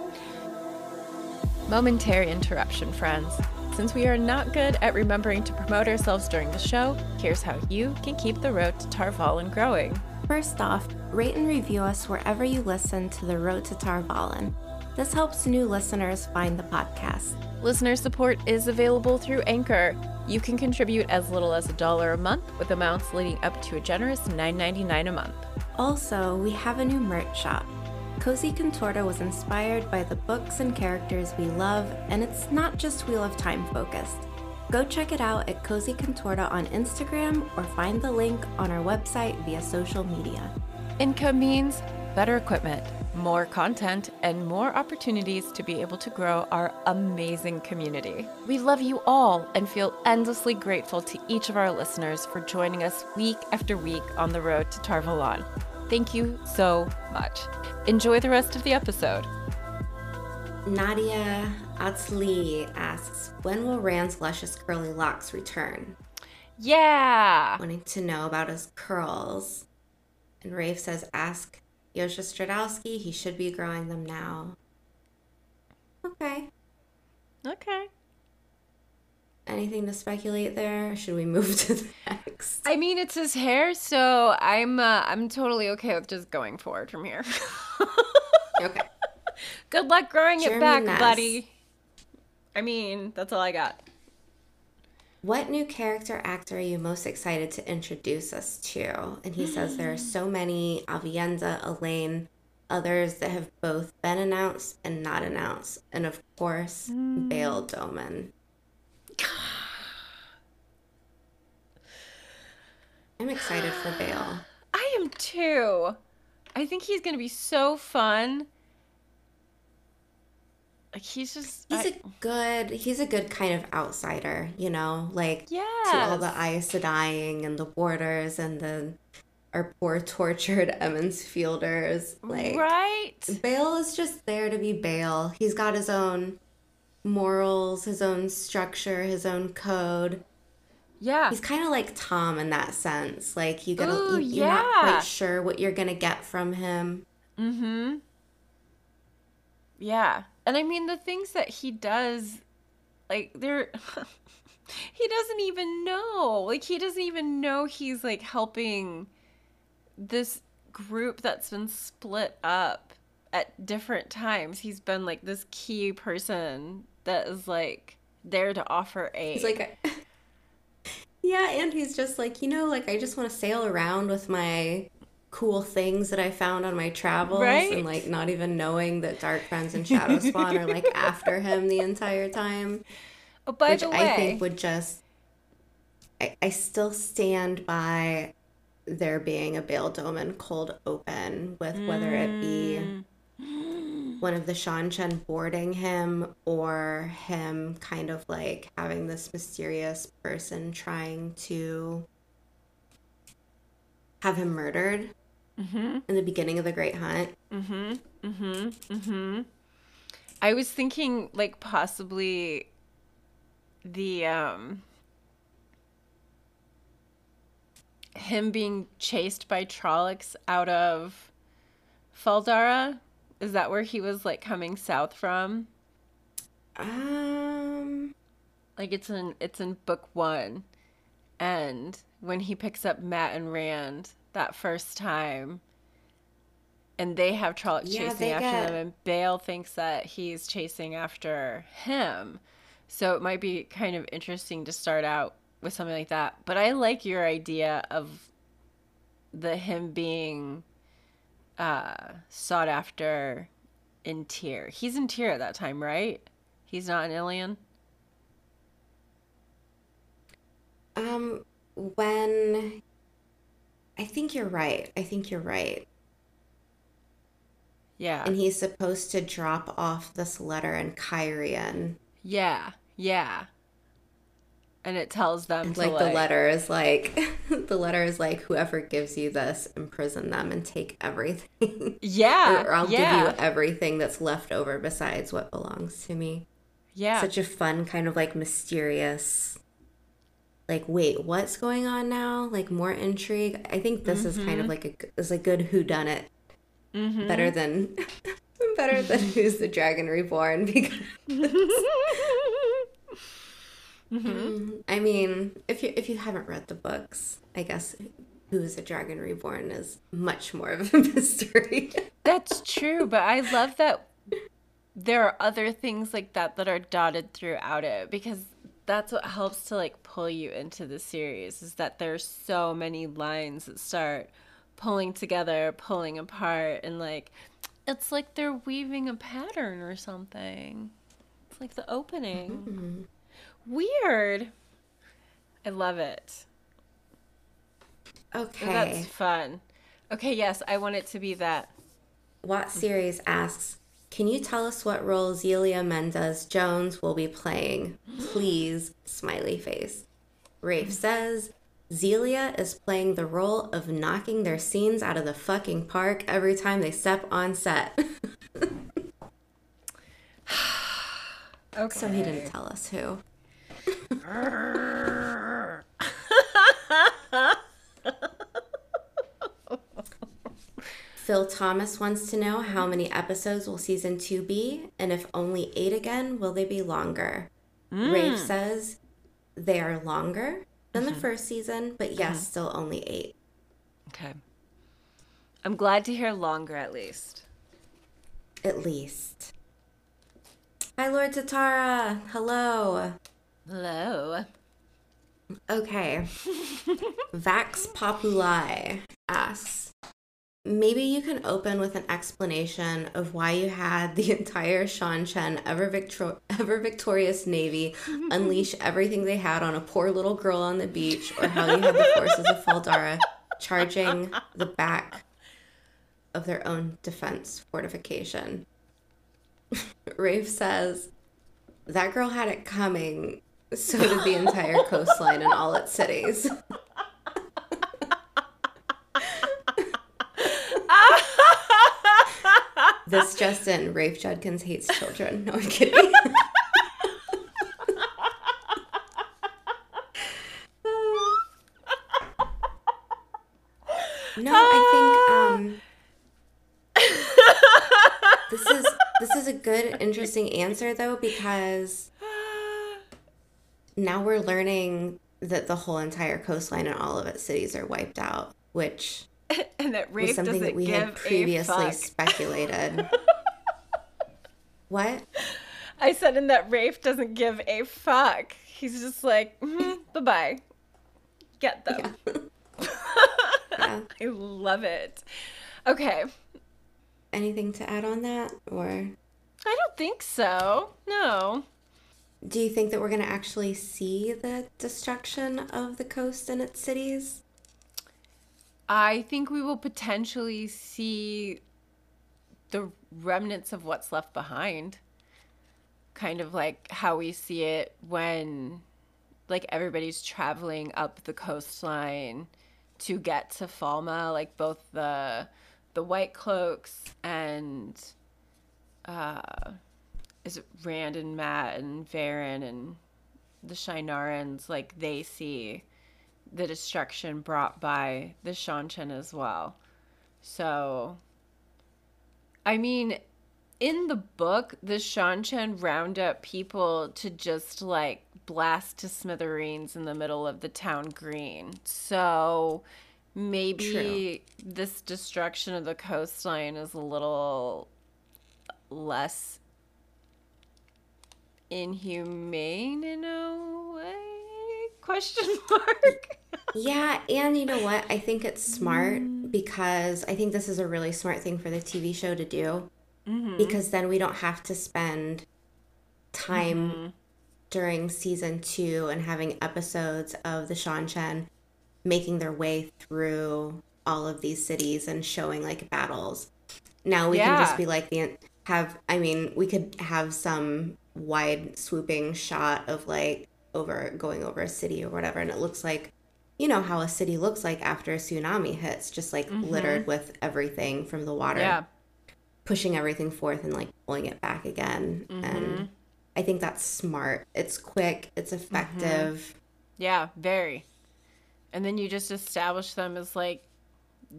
Momentary interruption, friends. Since we are not good at remembering to promote ourselves during the show, here's how you can keep the road to Tar Valon growing. First off, rate and review us wherever you listen to The Road to Tar Valon. This helps new listeners find the podcast. Listener support is available through Anchor. You can contribute as little as $1 a month, with amounts leading up to a generous $9.99 a month. Also, we have a new merch shop. Cozy Contorta was inspired by the books and characters we love, and it's not just Wheel of Time focused. Go check it out at Cozy Contorta on Instagram or find the link on our website via social media. Income means better equipment, more content, and more opportunities to be able to grow our amazing community. We love you all and feel endlessly grateful to each of our listeners for joining us week after week on the road to Tar Valon. Thank you so much. Enjoy the rest of the episode. Nadia Atsli asks, when will Ran's luscious curly locks return? Yeah! Wanting to know about his curls. And Rafe says, ask Yosha Stradowski. He should be growing them now. Okay. Okay. Anything to speculate there? Should we move to the next? I mean, it's his hair, so I'm totally okay with just going forward from here. Okay. Good luck growing Jeremy it back, Ness. Buddy. I mean, that's all I got. What new character actor are you most excited to introduce us to? And he says there are so many, Aviendha, Elayne, others that have both been announced and not announced. And of course, Bayle Domon. I'm excited for Bayle. I am too. I think he's going to be so fun. Like he's a good kind of outsider, you know, like to all the Aes Sedai and the warders and our poor tortured Emond's Fielders. Like, right. Bayle is just there to be Bayle. He's got his own morals, his own structure, his own code. Yeah. He's kind of like Tom in that sense. Like you're not quite sure what you're gonna get from him. Mm-hmm. Yeah. And I mean, the things that he does, like, they're, he doesn't even know. Like, he doesn't even know he's, like, helping this group that's been split up at different times. He's been, like, this key person that is, like, there to offer aid. He's like, yeah, and he's just like, you know, like, I just want to sail around with my cool things that I found on my travels, right? And like not even knowing that Dark Friends and Shadow Spawn are like after him the entire time. Oh, by the way, I think would just I still stand by there being a Bayle Domon cold open with whether it be one of the Seanchan boarding him or him kind of like having this mysterious person trying to have him murdered. Mm-hmm. In the beginning of The Great Hunt. Mm-hmm. Mm-hmm. Mm-hmm. I was thinking, like, possibly the him being chased by Trollocs out of Fal Dara. Is that where he was, like, coming south from? Like, it's in book 1, and when he picks up Matt and Rand that first time, and they have Trolloc chasing after them, and Bayle thinks that he's chasing after him. So it might be kind of interesting to start out with something like that. But I like your idea of him being sought after in Tear. He's in Tear at that time, right? He's not an alien? When I think you're right. Yeah. And he's supposed to drop off this letter in Cairhien. Yeah. Yeah. And it tells them and to like the letter is like whoever gives you this, imprison them and take everything. Yeah. Or I'll give you everything that's left over besides what belongs to me. Yeah. Such a fun kind of like mysterious, like, wait, what's going on now? Like, more intrigue. I think this is kind of like a good whodunit. Mm-hmm. Better than Who's the Dragon Reborn, because I mean, if you haven't read the books, I guess Who's the Dragon Reborn is much more of a mystery. That's true, but I love that there are other things like that that are dotted throughout it, because that's what helps to, like, pull you into the series, is that there's so many lines that start pulling together, pulling apart, and, like, it's like they're weaving a pattern or something. It's like the opening. Mm-hmm. Weird. I love it. Okay. Oh, that's fun. Okay, yes, I want it to be that. Watt Series asks, can you tell us what role Zelia Mendez-Jones will be playing? Please, smiley face. Rafe says, Zelia is playing the role of knocking their scenes out of the fucking park every time they step on set. Okay. So he didn't tell us who. Phil Thomas wants to know how many episodes will season 2 be, and if only 8 again, will they be longer? Rafe says they are longer than the first season, but yes, still only 8. Okay. I'm glad to hear longer at least. At least. Hi, Lord Tatara. Hello. Hello. Okay. Vax Populi asks, maybe you can open with an explanation of why you had the entire Seanchan ever victorious Navy unleash everything they had on a poor little girl on the beach, or how you had the forces of Fal Dara charging the back of their own defense fortification. Rafe says, that girl had it coming, so did the entire coastline and all its cities. This just in, Rafe Judkins hates children. No, I'm kidding. No, I think this is a good, interesting answer, though, because now we're learning that the whole entire coastline and all of its cities are wiped out, which and that Rafe was something that we had previously speculated. What? I said, and that Rafe doesn't give a fuck. He's just like, bye-bye. Get them. Yeah. Yeah. I love it. Okay. Anything to add on that, or? I don't think so. No. Do you think that we're going to actually see the destruction of the coast and its cities? I think we will potentially see the remnants of what's left behind. Kind of like how we see it when, like, everybody's traveling up the coastline to get to Falme, like both the White Cloaks and is it Rand and Matt and Verin and the Shinarans, like they see the destruction brought by the Seanchan as well. So, I mean, in the book, the Seanchan round up people to just like blast to smithereens in the middle of the town green. So maybe this destruction of the coastline is a little less inhumane in a way? Question mark. Yeah, and you know what? I think it's smart because I think this is a really smart thing for the TV show to do because then we don't have to spend time during season 2 and having episodes of the Seanchan making their way through all of these cities and showing like battles. Now we can just be like we could have some wide swooping shot of like going over a city or whatever, and it looks like, you know, how a city looks like after a tsunami hits, just like littered with everything from the water, pushing everything forth and like pulling it back again. And I think that's smart. It's quick. It's effective. Yeah, very. And then you just establish them as, like,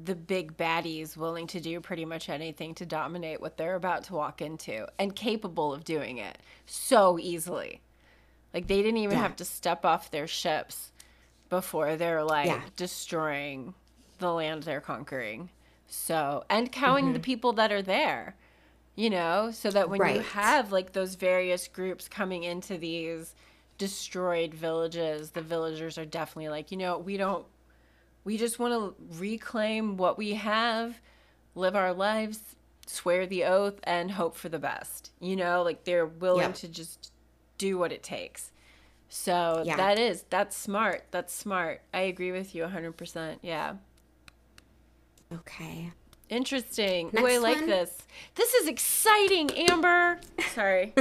the big baddies willing to do pretty much anything to dominate what they're about to walk into and capable of doing it so easily. Like, they didn't even have to step off their ships before they're, like, destroying the land they're conquering. So, and cowing the people that are there, you know, so that when you have, like, those various groups coming into these destroyed villages, the villagers are definitely like, you know, we just want to reclaim what we have, live our lives, swear the oath, and hope for the best. You know, like they're willing to just do what it takes. So that's smart. That's smart. I agree with you 100%. Yeah. Okay. Interesting. Next I like this. This is exciting, Amber. Sorry.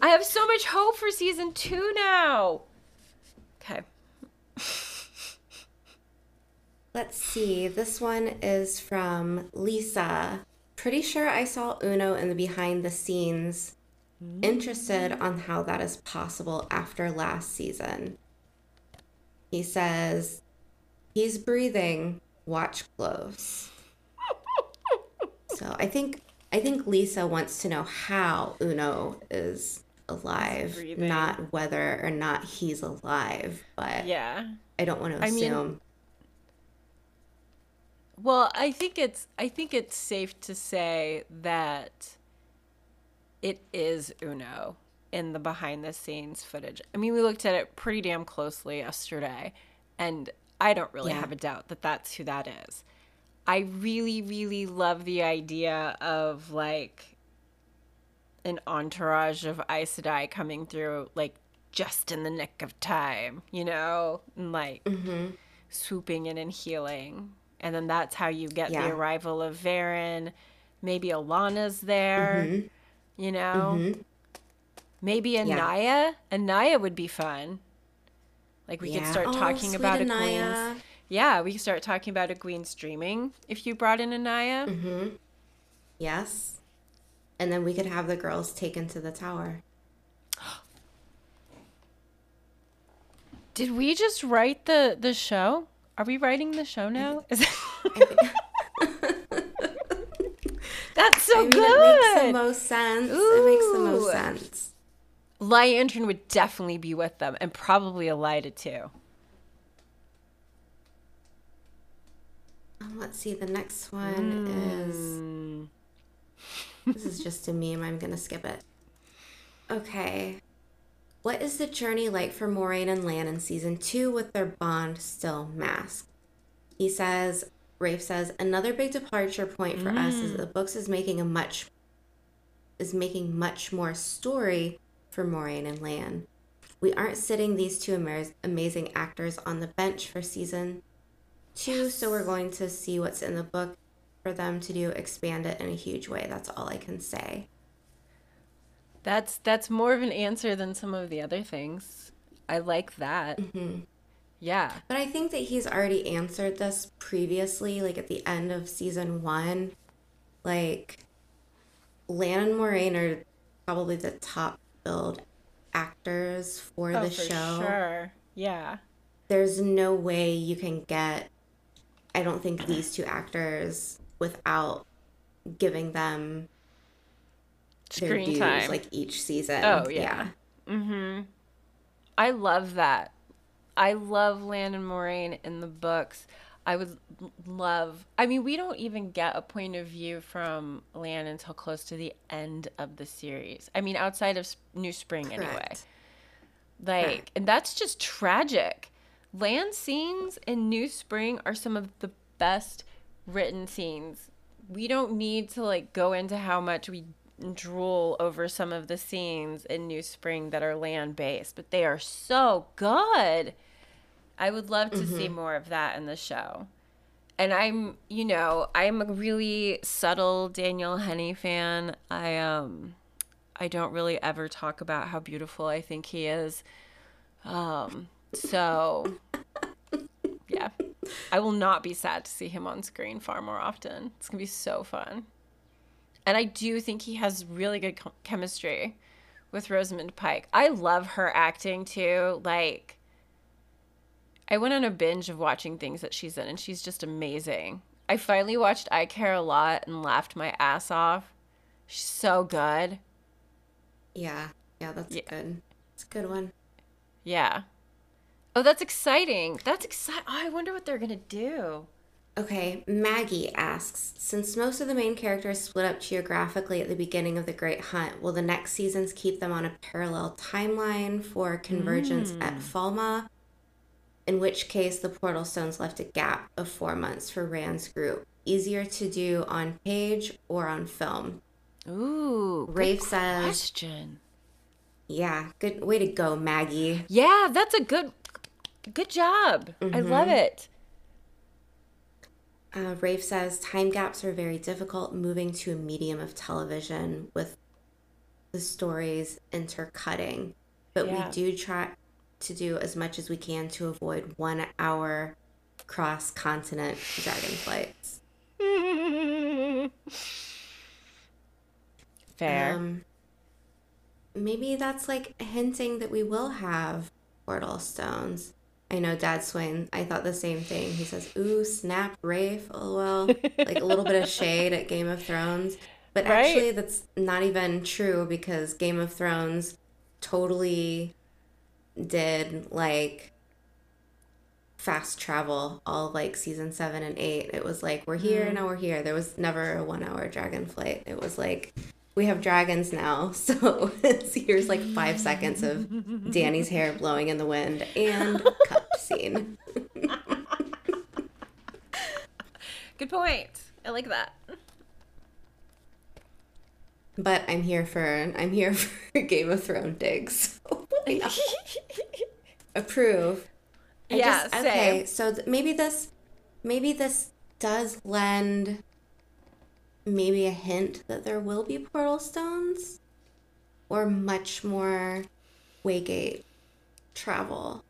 I have so much hope for season 2 now. Okay. Let's see. This one is from Lisa. Pretty sure I saw Uno in the behind the scenes. Interested on how that is possible after last season. He says, he's breathing. Watch close. So I think Lisa wants to know how Uno is alive, not whether or not he's alive. But yeah, I don't want to assume. I mean, well, I think it's safe to say that it is Uno in the behind the scenes footage. I mean, we looked at it pretty damn closely yesterday, and I don't really have a doubt that that's who that is. I really, really love the idea of, like, an entourage of Aes Sedai coming through, like, just in the nick of time, you know? And, like, swooping in and healing. And then that's how you get the arrival of Verin. Maybe Alana's there, you know? Maybe Anaya. Anaya would be fun. Like, we could start talking about Anaya. Yeah, we can start talking about Egwene's dreaming if you brought in Anaya. Yes. And then we could have the girls taken to the tower. Did we just write the show? Are we writing the show now? That's so good. It makes the most sense. Ooh. It makes the most sense. Liandrin would definitely be with them, and probably Elida too. Let's see, the next one is... This is just a meme. I'm going to skip it. Okay. What is the journey like for Moiraine and Lan in Season 2 with their bond still masked? He says, Rafe says, another big departure point for us is that the books is making much more story for Moiraine and Lan. We aren't sitting these two amazing actors on the bench for Season 2, so we're going to see what's in the book for them to do, expand it in a huge way. That's all I can say. That's more of an answer than some of the other things. I like that. Yeah. But I think that he's already answered this previously, like at the end of season 1. Like, Lan and Moiraine are probably the top billed actors for the show. Sure. Yeah. There's no way you can get, I don't think, these two actors without giving them their dues, like, each season. Oh, yeah. I love that. I love Lan and Moiraine in the books. I would love... I mean, we don't even get a point of view from Lan until close to the end of the series. I mean, outside of New Spring, anyway. Like, and that's just tragic. Lan scenes in New Spring are some of the best written scenes. We don't need to, like, go into how much we drool over some of the scenes in New Spring that are Lan-based, but they are so good. I would love to see more of that in the show. And I'm a really subtle Danielle Henney fan. I don't really ever talk about how beautiful I think he is. So, yeah, I will not be sad to see him on screen far more often. It's going to be so fun. And I do think he has really good chemistry with Rosamund Pike. I love her acting, too. Like, I went on a binge of watching things that she's in, and she's just amazing. I finally watched I Care a Lot and laughed my ass off. She's so good. Yeah. Yeah, that's good. It's a good one. Yeah. Oh, that's exciting. That's exciting. Oh, I wonder what they're going to do. Okay, Maggie asks, since most of the main characters split up geographically at the beginning of The Great Hunt, will the next seasons keep them on a parallel timeline for convergence at Falme? In which case, the Portal Stones left a gap of 4 months for Rand's group. Easier to do on page or on film? Ooh, Rafe says, question. Yeah, good way to go, Maggie. Yeah, that's a good job. I love it. Rafe says, time gaps are very difficult moving to a medium of television with the stories intercutting. But we do try to do as much as we can to avoid 1 hour cross-continent dragon flights. Fair. Maybe that's like hinting that we will have Portal Stones. I know Dad Swain, I thought the same thing. He says, ooh, snap, Rafe, lol. Like a little bit of shade at Game of Thrones. But actually, that's not even true because Game of Thrones totally did like fast travel all like season 7 and 8. It was like, we're here, now we're here. There was never a 1 hour dragon flight. It was like, we have dragons now, so here's like 5 seconds of Dany's hair blowing in the wind and cup scene. Good point. I like that. But I'm here for Game of Thrones digs. So approve. Same. Okay, so maybe this does lend. Maybe a hint that there will be Portal Stones or much more Waygate travel.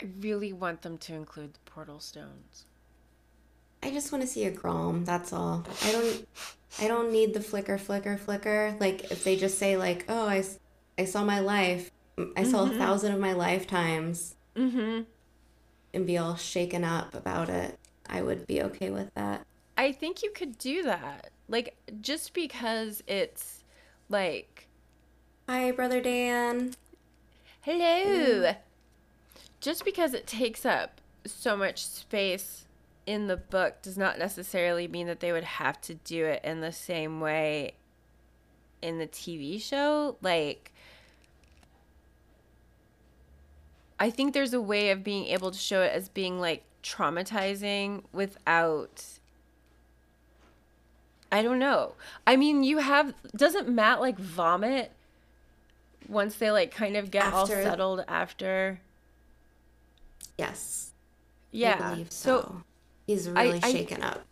I really want them to include the Portal Stones. I just want to see a Grom, that's all. I don't need the flicker. Like, if they just say, like, oh, I saw my life. I saw 1,000 of my lifetimes. Mm-hmm. And be all shaken up about it. I would be okay with that. I think you could do that. Like, just because it's like, hi, Brother Dan. Hello. Just because it takes up so much space in the book does not necessarily mean that they would have to do it in the same way in the TV show. Like, I think there's a way of being able to show it as being like traumatizing without, I don't know. I mean, you have, doesn't Matt like vomit once they like kind of get after, all settled after? Yes. Yeah. I believe so. He's really shaken up.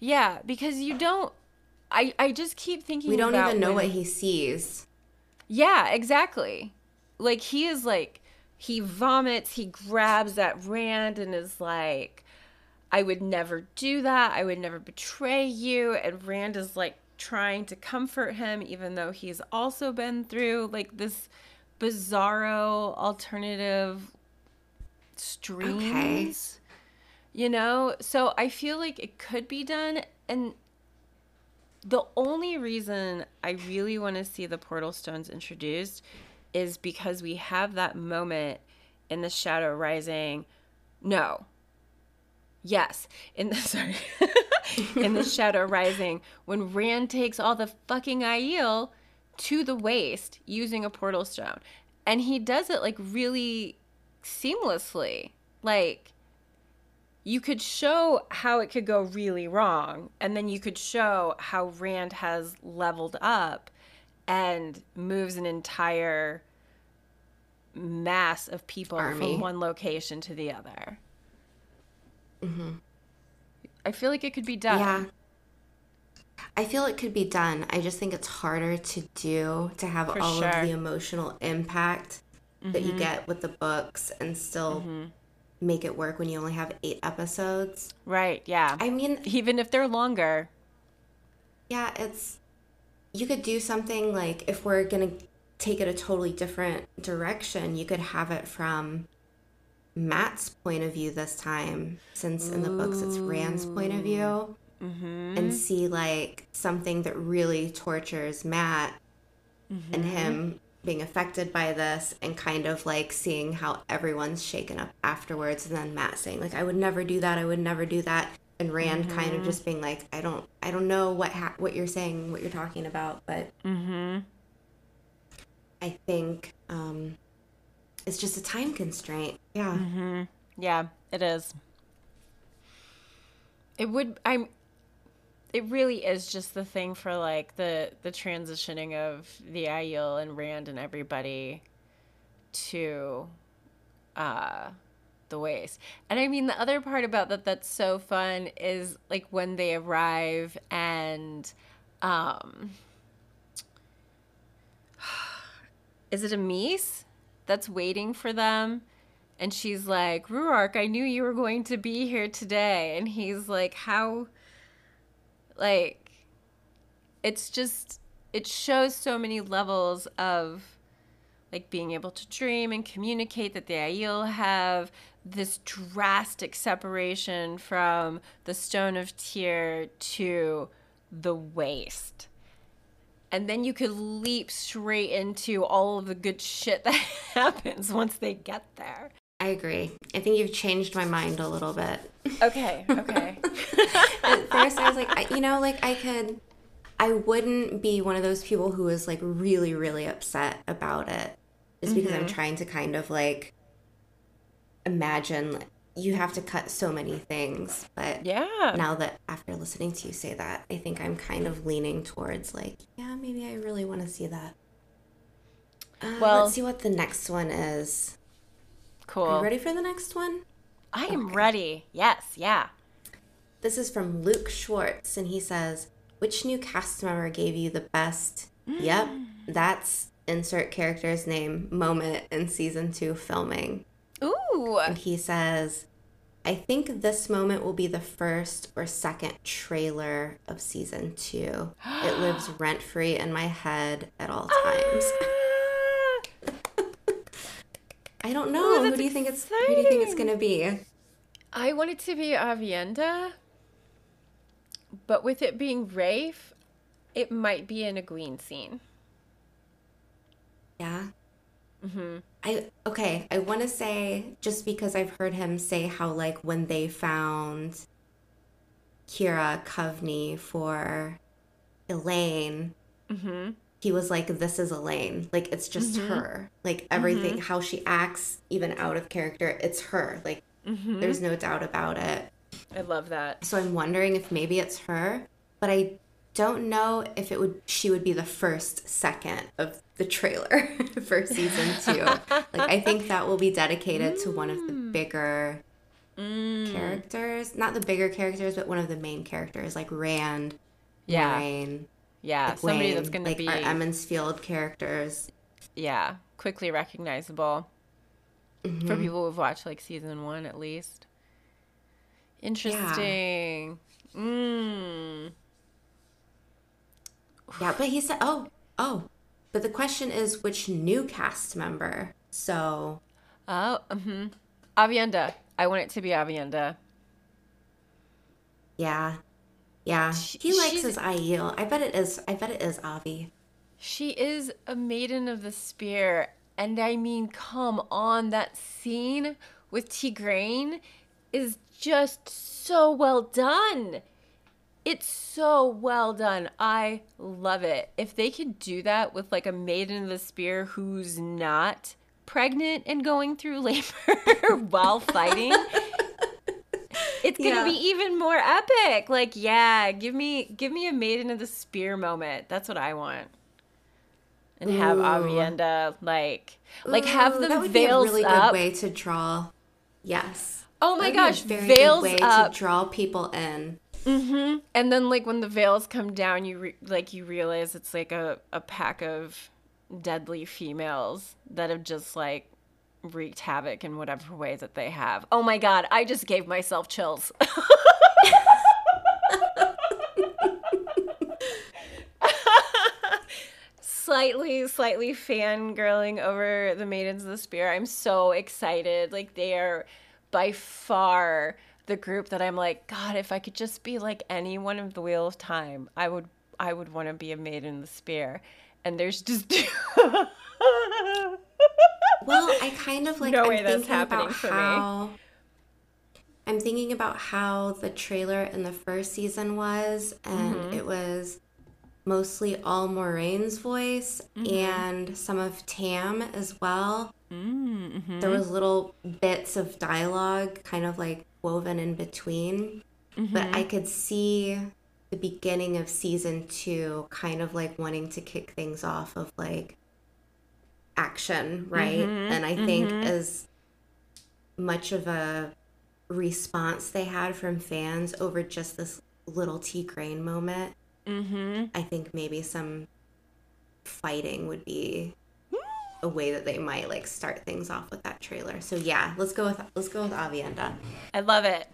Yeah, because you don't, I just keep thinking we don't even know what he sees. Yeah, exactly. Like he is like, he vomits, he grabs at Rand and is like, I would never do that. I would never betray you. And Rand is like trying to comfort him, even though he's also been through like this bizarro alternative streams, you know? So I feel like it could be done. And the only reason I really want to see the Portal Stones introduced is because we have that moment in the Shadow Rising. In the Shadow Rising, when Rand takes all the fucking Aiel to the Waste using a portal stone. And he does it, like, really seamlessly. Like, you could show how it could go really wrong, and then you could show how Rand has leveled up and moves an entire mass of people from one location to the other. Mm-hmm. I feel like it could be done. Yeah. I feel it could be done. I just think it's harder to do, to have of the emotional impact that you get with the books and still make it work when you only have 8 episodes. Right, yeah. I mean, even if they're longer. Yeah, it's, you could do something like, if we're going to take it a totally different direction, you could have it from Matt's point of view this time, since in the books it's Rand's point of view, and see like something that really tortures Matt and him being affected by this and kind of like seeing how everyone's shaken up afterwards, and then Matt saying like, I would never do that, and Rand kind of just being like, I don't know what you're saying, what you're talking about, but I think it's just a time constraint. Yeah. Yeah, it is. It really is just the thing for like the transitioning of the Aiel and Rand and everybody to the waste. And I mean, the other part about that that's so fun is like when they arrive and is it Amis that's waiting for them? And she's like, Ruark, I knew you were going to be here today. And he's like, how, like, it's just, it shows so many levels of like being able to dream and communicate that the Aiel have this drastic separation from the Stone of Tear to the Waste. And then you could leap straight into all of the good shit that happens once they get there. I agree. I think you've changed my mind a little bit. Okay, okay. At first I was like, you know, like I wouldn't be one of those people who is like really, really upset about it. It's because I'm trying to kind of like imagine like, you have to cut so many things. But yeah, now that after listening to you say that, I think I'm kind of leaning towards like, yeah, maybe I really want to see that. Well, let's see what the next one is. Cool. Are you ready for the next one? I am ready. Yes. Yeah. This is from Luke Schwartz, and he says, which new cast member gave you the best, yep, that's insert character's name moment in season 2 filming? Ooh. And he says, I think this moment will be the first or second trailer of season 2. It lives rent-free in my head at all times. I don't know. Ooh, who do you think it's going to be? I want it to be Aviendha. But with it being Rafe, it might be an Egwene scene. Yeah. Mm-hmm. I want to say, just because I've heard him say how, like, when they found Kira Coveney for Elayne, he was like, this is Elayne. Like, it's just her. Like, everything, how she acts, even out of character, it's her. Like, there's no doubt about it. I love that. So I'm wondering if maybe it's her, but I don't know if she would be the first second of the trailer for season 2. Like, I think that will be dedicated to one of the bigger characters. Not the bigger characters, but one of the main characters, like Rand, Moiraine, Egwene, somebody that's going to be our Emond's Field characters. Yeah, quickly recognizable for people who've watched like season 1 at least. Interesting. Yeah. Yeah, but he said, but the question is which new cast member? So. Aviendha. I want it to be Aviendha. Yeah. Yeah. He likes his Aiel. I bet it is Avi. She is a maiden of the spear. And I mean, come on, that scene with Tigraine is just so well done. It's so well done. I love it. If they could do that with like a maiden of the spear who's not pregnant and going through labor while fighting, it's going to be even more epic. Like, yeah, give me a maiden of the spear moment. That's what I want. And have Aviendha like have them veils up. That would be a really good way to draw. Yes. Oh my gosh, veils good way up to draw people in. Mm-hmm. And then like when the veils come down, you realize it's like a pack of deadly females that have just like wreaked havoc in whatever way that they have. Oh my god, I just gave myself chills. Slightly fangirling over the Maidens of the Spear. I'm so excited. Like, they are by far the group that I'm like, God, if I could just be like anyone of the Wheel of Time, I would want to be a maiden in the spear. And there's just well, I kind of like, no way that's happening for me. I'm thinking about how the trailer in the first season was, and it was mostly all Moraine's voice and some of Tam as well. There was little bits of dialogue kind of like woven in between, but I could see the beginning of season 2 kind of like wanting to kick things off of like action, right? And I think as much of a response they had from fans over just this little Tigraine moment. Mm-hmm. I think maybe some fighting would be a way that they might like start things off with that trailer. So yeah, let's go with Aviendha. I love it.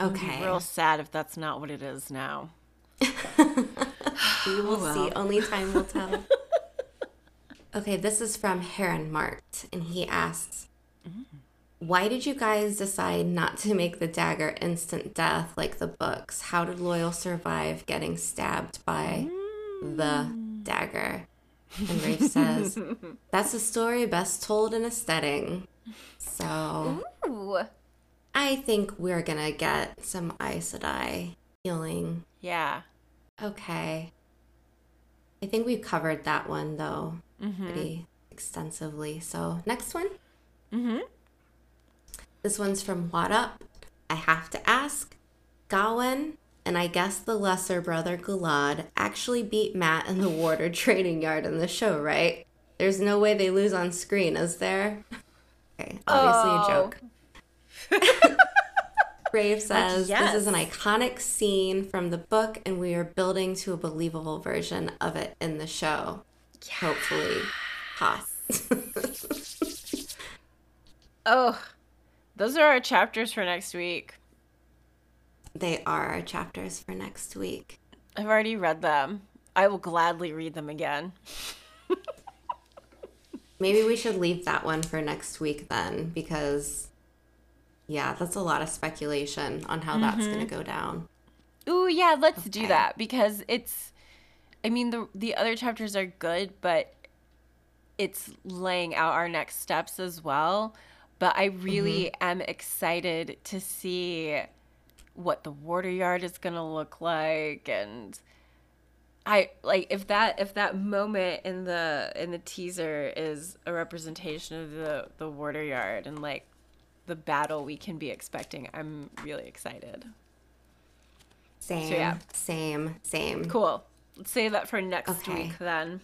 Okay. I'm real sad if that's not what it is now. We will see. Only time will tell. Okay, this is from Herrenmarkt, and he asks, why did you guys decide not to make the dagger instant death like the books? How did Loyal survive getting stabbed by the dagger? And Rafe says, that's a story best told in a setting. So ooh. I think we're going to get some Aes Sedai healing. Yeah. Okay. I think we've covered that one, though, pretty extensively. So next one. Mm-hmm. This one's from What Up? I have to ask, Gawain, and I guess the lesser brother Gulad, actually beat Matt in the water training yard in the show, right? There's no way they lose on screen, is there? Okay, obviously a joke. Rafe says, yes. This is an iconic scene from the book, and we are building to a believable version of it in the show. Yes. Hopefully. Hot. Oh, those are our chapters for next week. They are our chapters for next week. I've already read them. I will gladly read them again. Maybe we should leave that one for next week then, because, yeah, that's a lot of speculation on how that's going to go down. Ooh, yeah, let's do that, because it's, I mean, the other chapters are good, but it's laying out our next steps as well. But I really am excited to see what the water yard is going to look like, and I like if that moment in the teaser is a representation of the water yard and like the battle we can be expecting. I'm really excited. Same. So, yeah. Same. Cool. Let's save that for next week then.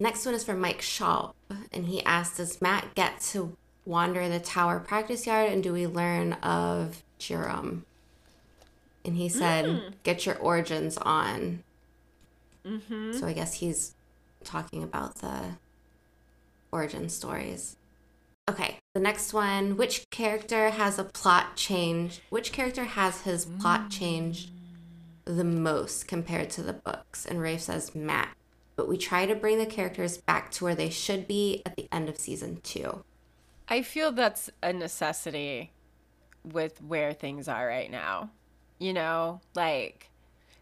Next one is from Mike Schaub, and he asked, does Matt get to wander the tower practice yard, and do we learn of Jerem? And he said, get your origins on. So I guess he's talking about the origin stories. Okay, the next one, which character has a plot change? Which character has his plot changed the most compared to the books? And Rafe says, Matt. But we try to bring the characters back to where they should be at the end of season 2. I feel that's a necessity with where things are right now. You know, like,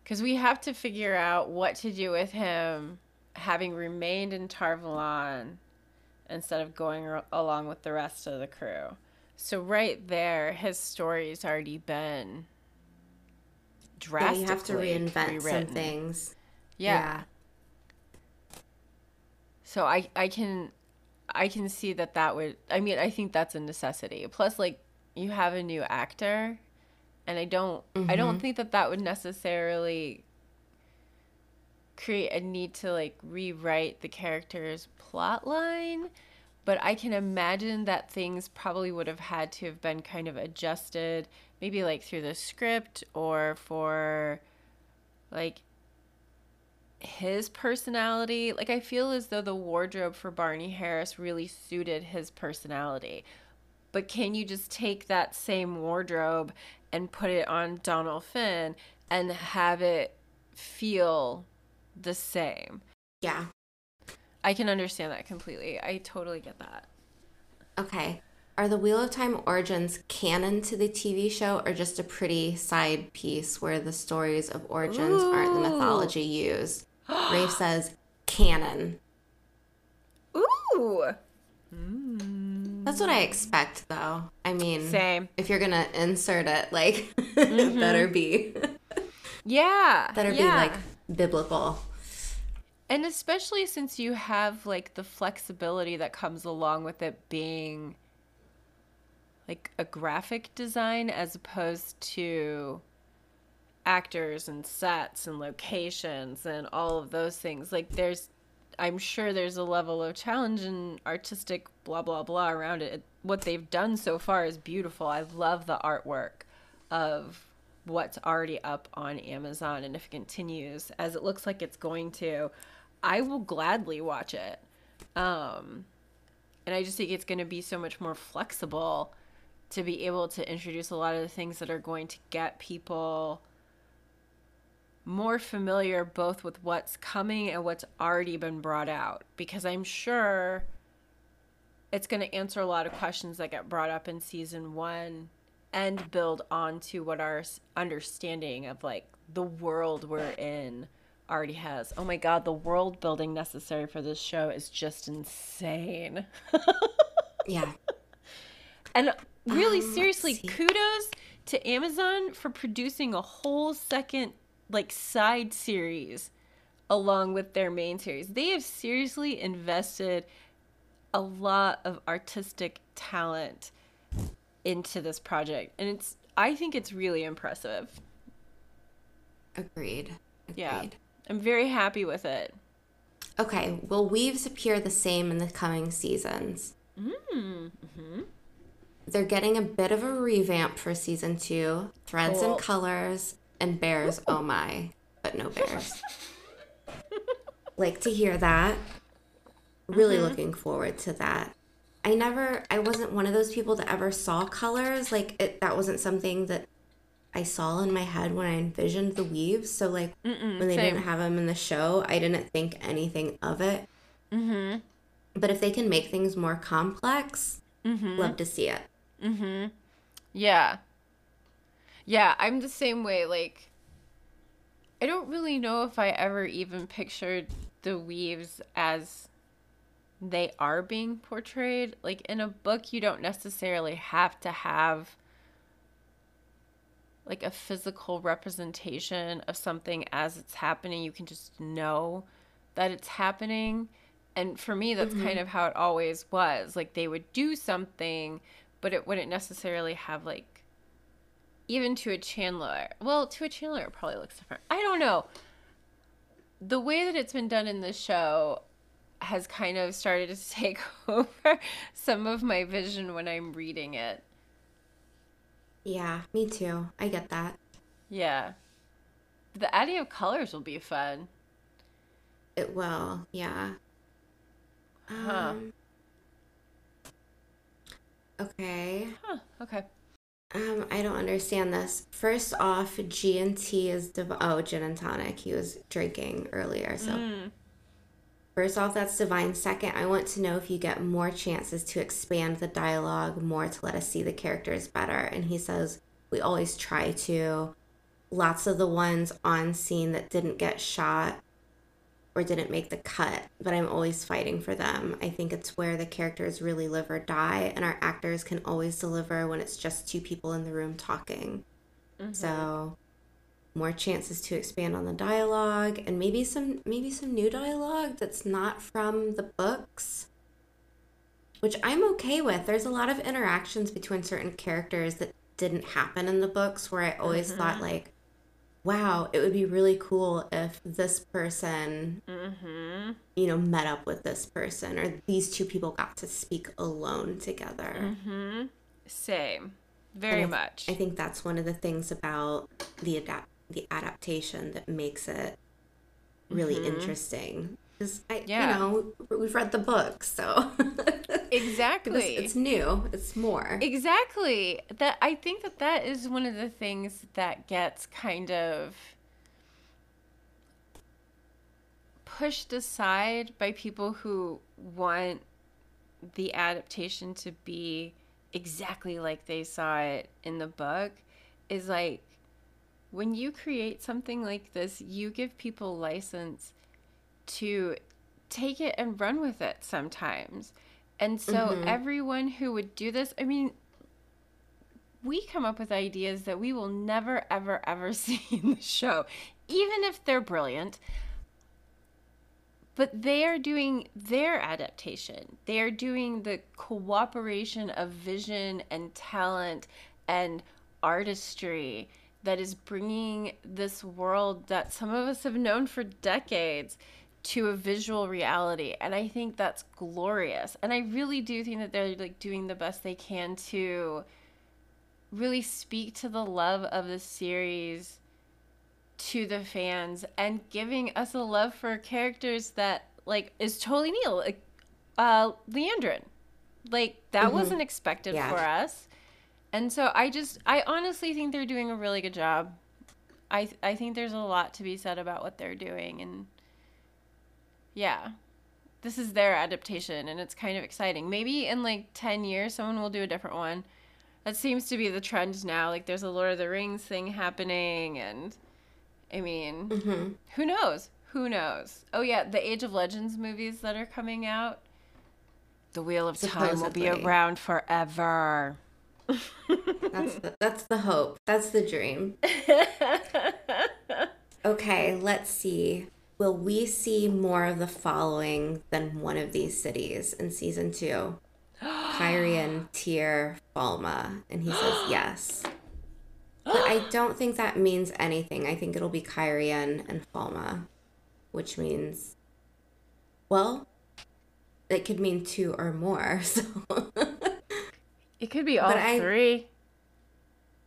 because we have to figure out what to do with him having remained in Tar Valon instead of going along with the rest of the crew. So right there, his story's already been drastically you have to reinvent some things. Yeah. So I can see that would, I mean, I think that's a necessity. Plus, like, you have a new actor, and I don't think that would necessarily create a need to, like, rewrite the character's plot line, but I can imagine that things probably would have had to have been kind of adjusted, maybe, like, through the script or for, like, his personality. Like, I feel as though the wardrobe for Barney Harris really suited his personality, but can you just take that same wardrobe and put it on Donald Finn and have it feel the same? Yeah, I can understand that completely. I totally get that. Okay, are the Wheel of Time origins canon to the TV show, or just a pretty side piece where the stories of origins aren't the mythology used? Rafe says, canon. Ooh. That's what I expect, though. I mean, same. If you're going to insert it, like, it better be. Yeah. Better be, like, biblical. And especially since you have, like, the flexibility that comes along with it being like a graphic design as opposed to actors and sets and locations and all of those things. Like, there's I'm sure there's a level of challenge and artistic blah, blah, blah around it. What they've done so far is beautiful. I love the artwork of what's already up on Amazon. And if it continues, as it looks like it's going to, I will gladly watch it. And I just think it's going to be so much more flexible to be able to introduce a lot of the things that are going to get people more familiar both with what's coming and what's already been brought out, because I'm sure it's going to answer a lot of questions that got brought up in season one and build on to what our understanding of like the world we're in already has. Oh my God, the world building necessary for this show is just insane. Yeah. And really, seriously, kudos to Amazon for producing a whole second like side series along with their main series. They have seriously invested a lot of artistic talent into this project, and it's, I think it's really impressive. Agreed. Yeah, I'm very happy with it. Okay, will weaves appear the same in the coming seasons? Mm-hmm. They're getting a bit of a revamp for season 2. Threads and colors and bears. Oh my, but no bears. Like to hear that. Really looking forward to that. I wasn't one of those people that ever saw colors. Like that wasn't something that I saw in my head when I envisioned the weaves. So like when they didn't have them in the show, I didn't think anything of it. Mm-hmm. But if they can make things more complex, love to see it. Mm-hmm. Yeah. Yeah, I'm the same way. Like, I don't really know if I ever even pictured the weaves as they are being portrayed. Like, in a book, you don't necessarily have to have, like, a physical representation of something as it's happening. You can just know that it's happening. And for me, that's kind of how it always was. Like, they would do something, but it wouldn't necessarily have, like, even to a Chandler. Well, to a Chandler, it probably looks different. I don't know. The way that it's been done in this show has kind of started to take over some of my vision when I'm reading it. Yeah, me too. I get that. Yeah. The adding of colors will be fun. It will, yeah. I don't understand this. First off, G and T is gin and tonic he was drinking earlier, so first off, that's divine. Second, I want to know if you get more chances to expand the dialogue more to let us see the characters better. And he says, we always try to. Lots of the ones on scene that didn't get shot or didn't make the cut, but I'm always fighting for them. I think it's where the characters really live or die, and our actors can always deliver when it's just two people in the room talking. So more chances to expand on the dialogue, and maybe some new dialogue that's not from the books, which I'm okay with. There's a lot of interactions between certain characters that didn't happen in the books where I always thought, like, wow, it would be really cool if this person, met up with this person, or these two people got to speak alone together. Same. Very much. I think that's one of the things about the adaptation that makes it really interesting. Because, we've read the book, so. Exactly. It's new. It's more. Exactly. I think that is one of the things that gets kind of pushed aside by people who want the adaptation to be exactly like they saw it in the book, is like, when you create something like this, you give people license to take it and run with it sometimes. And so everyone who would do this, I mean, we come up with ideas that we will never, ever, ever see in the show, even if they're brilliant. But they are doing their adaptation. They are doing the cooperation of vision and talent and artistry that is bringing this world that some of us have known for decades to a visual reality, and I think that's glorious. And I really do think that they're like doing the best they can to really speak to the love of the series to the fans, and giving us a love for characters that like is totally new, like Liandrin, like that wasn't expected for us. And so I honestly think they're doing a really good job. I think there's a lot to be said about what they're doing, and yeah, this is their adaptation, and it's kind of exciting. Maybe in like 10 years someone will do a different one. That seems to be the trend now. Like there's a Lord of the Rings thing happening, and I mean, who knows? Who knows? Oh yeah, the Age of Legends movies that are coming out. The Wheel of Time will be around forever. That's the hope. That's the dream. Okay, let's see. Will we see more of the following than one of these cities in season 2? Cairhien, Tear, Falme. And he says yes. But I don't think that means anything. I think it'll be Cairhien and Falme, which means, well, it could mean 2 or more. So it could be all 3.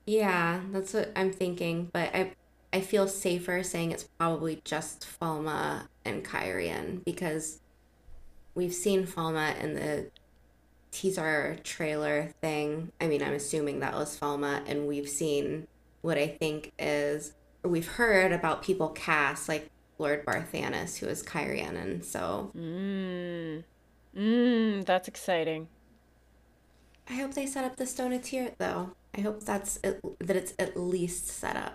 Yeah, that's what I'm thinking. But I feel safer saying it's probably just Falme and Cairhien, because we've seen Falme in the teaser trailer thing. I mean, I'm assuming that was Falme, and we've seen what I think is, or we've heard about people cast, like Lord Barthanas, who is Cairhien, and so. That's exciting. I hope they set up the Stone of Tear, though. I hope that it's at least set up.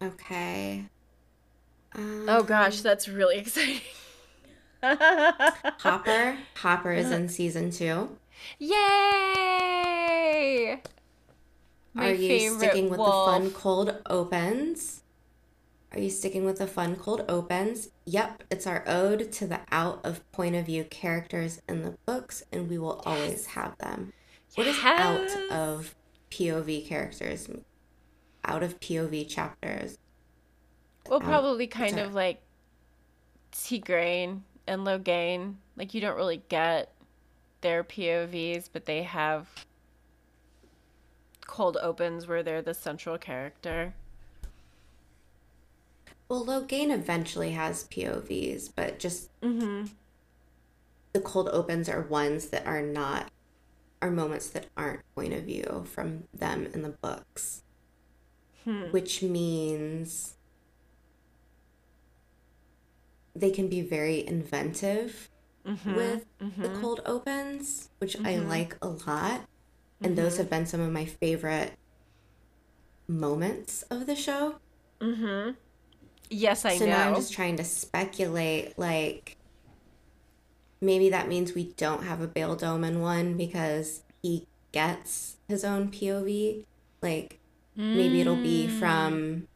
Okay. Oh gosh, that's really exciting. Hopper is in season 2. Yay! Are you sticking with the fun cold opens? Yep, it's our ode to the out of point of view characters in the books, and we will always have them. What is out of POV characters? Out of POV chapters? Well, probably kind of like Tigraine and Loghain. Like, you don't really get their POVs, but they have cold opens where they're the central character. Well, Loghain eventually has POVs, but just the cold opens are ones that are moments that aren't point of view from them in the books. Which means they can be very inventive with the cold opens, which I like a lot. And those have been some of my favorite moments of the show. Yes, I know. So now I'm just trying to speculate, like, maybe that means we don't have a Bayle Domon one because he gets his own POV. Like, maybe it'll be from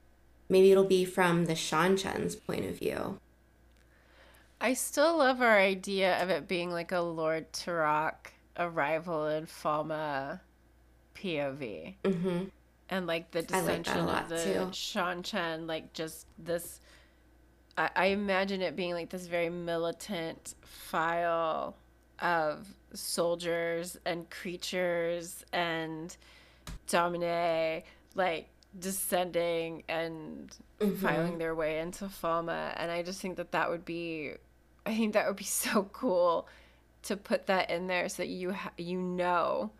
the Seanchan's point of view. I still love our idea of it being like a Lord Turok arrival in Falme POV. And, like, the dissension of the Seanchan, like, just this... I imagine it being, like, this very militant file of soldiers and creatures and Domine, like, descending and filing their way into Falme. And I just think that would be so cool to put that in there, so that you know,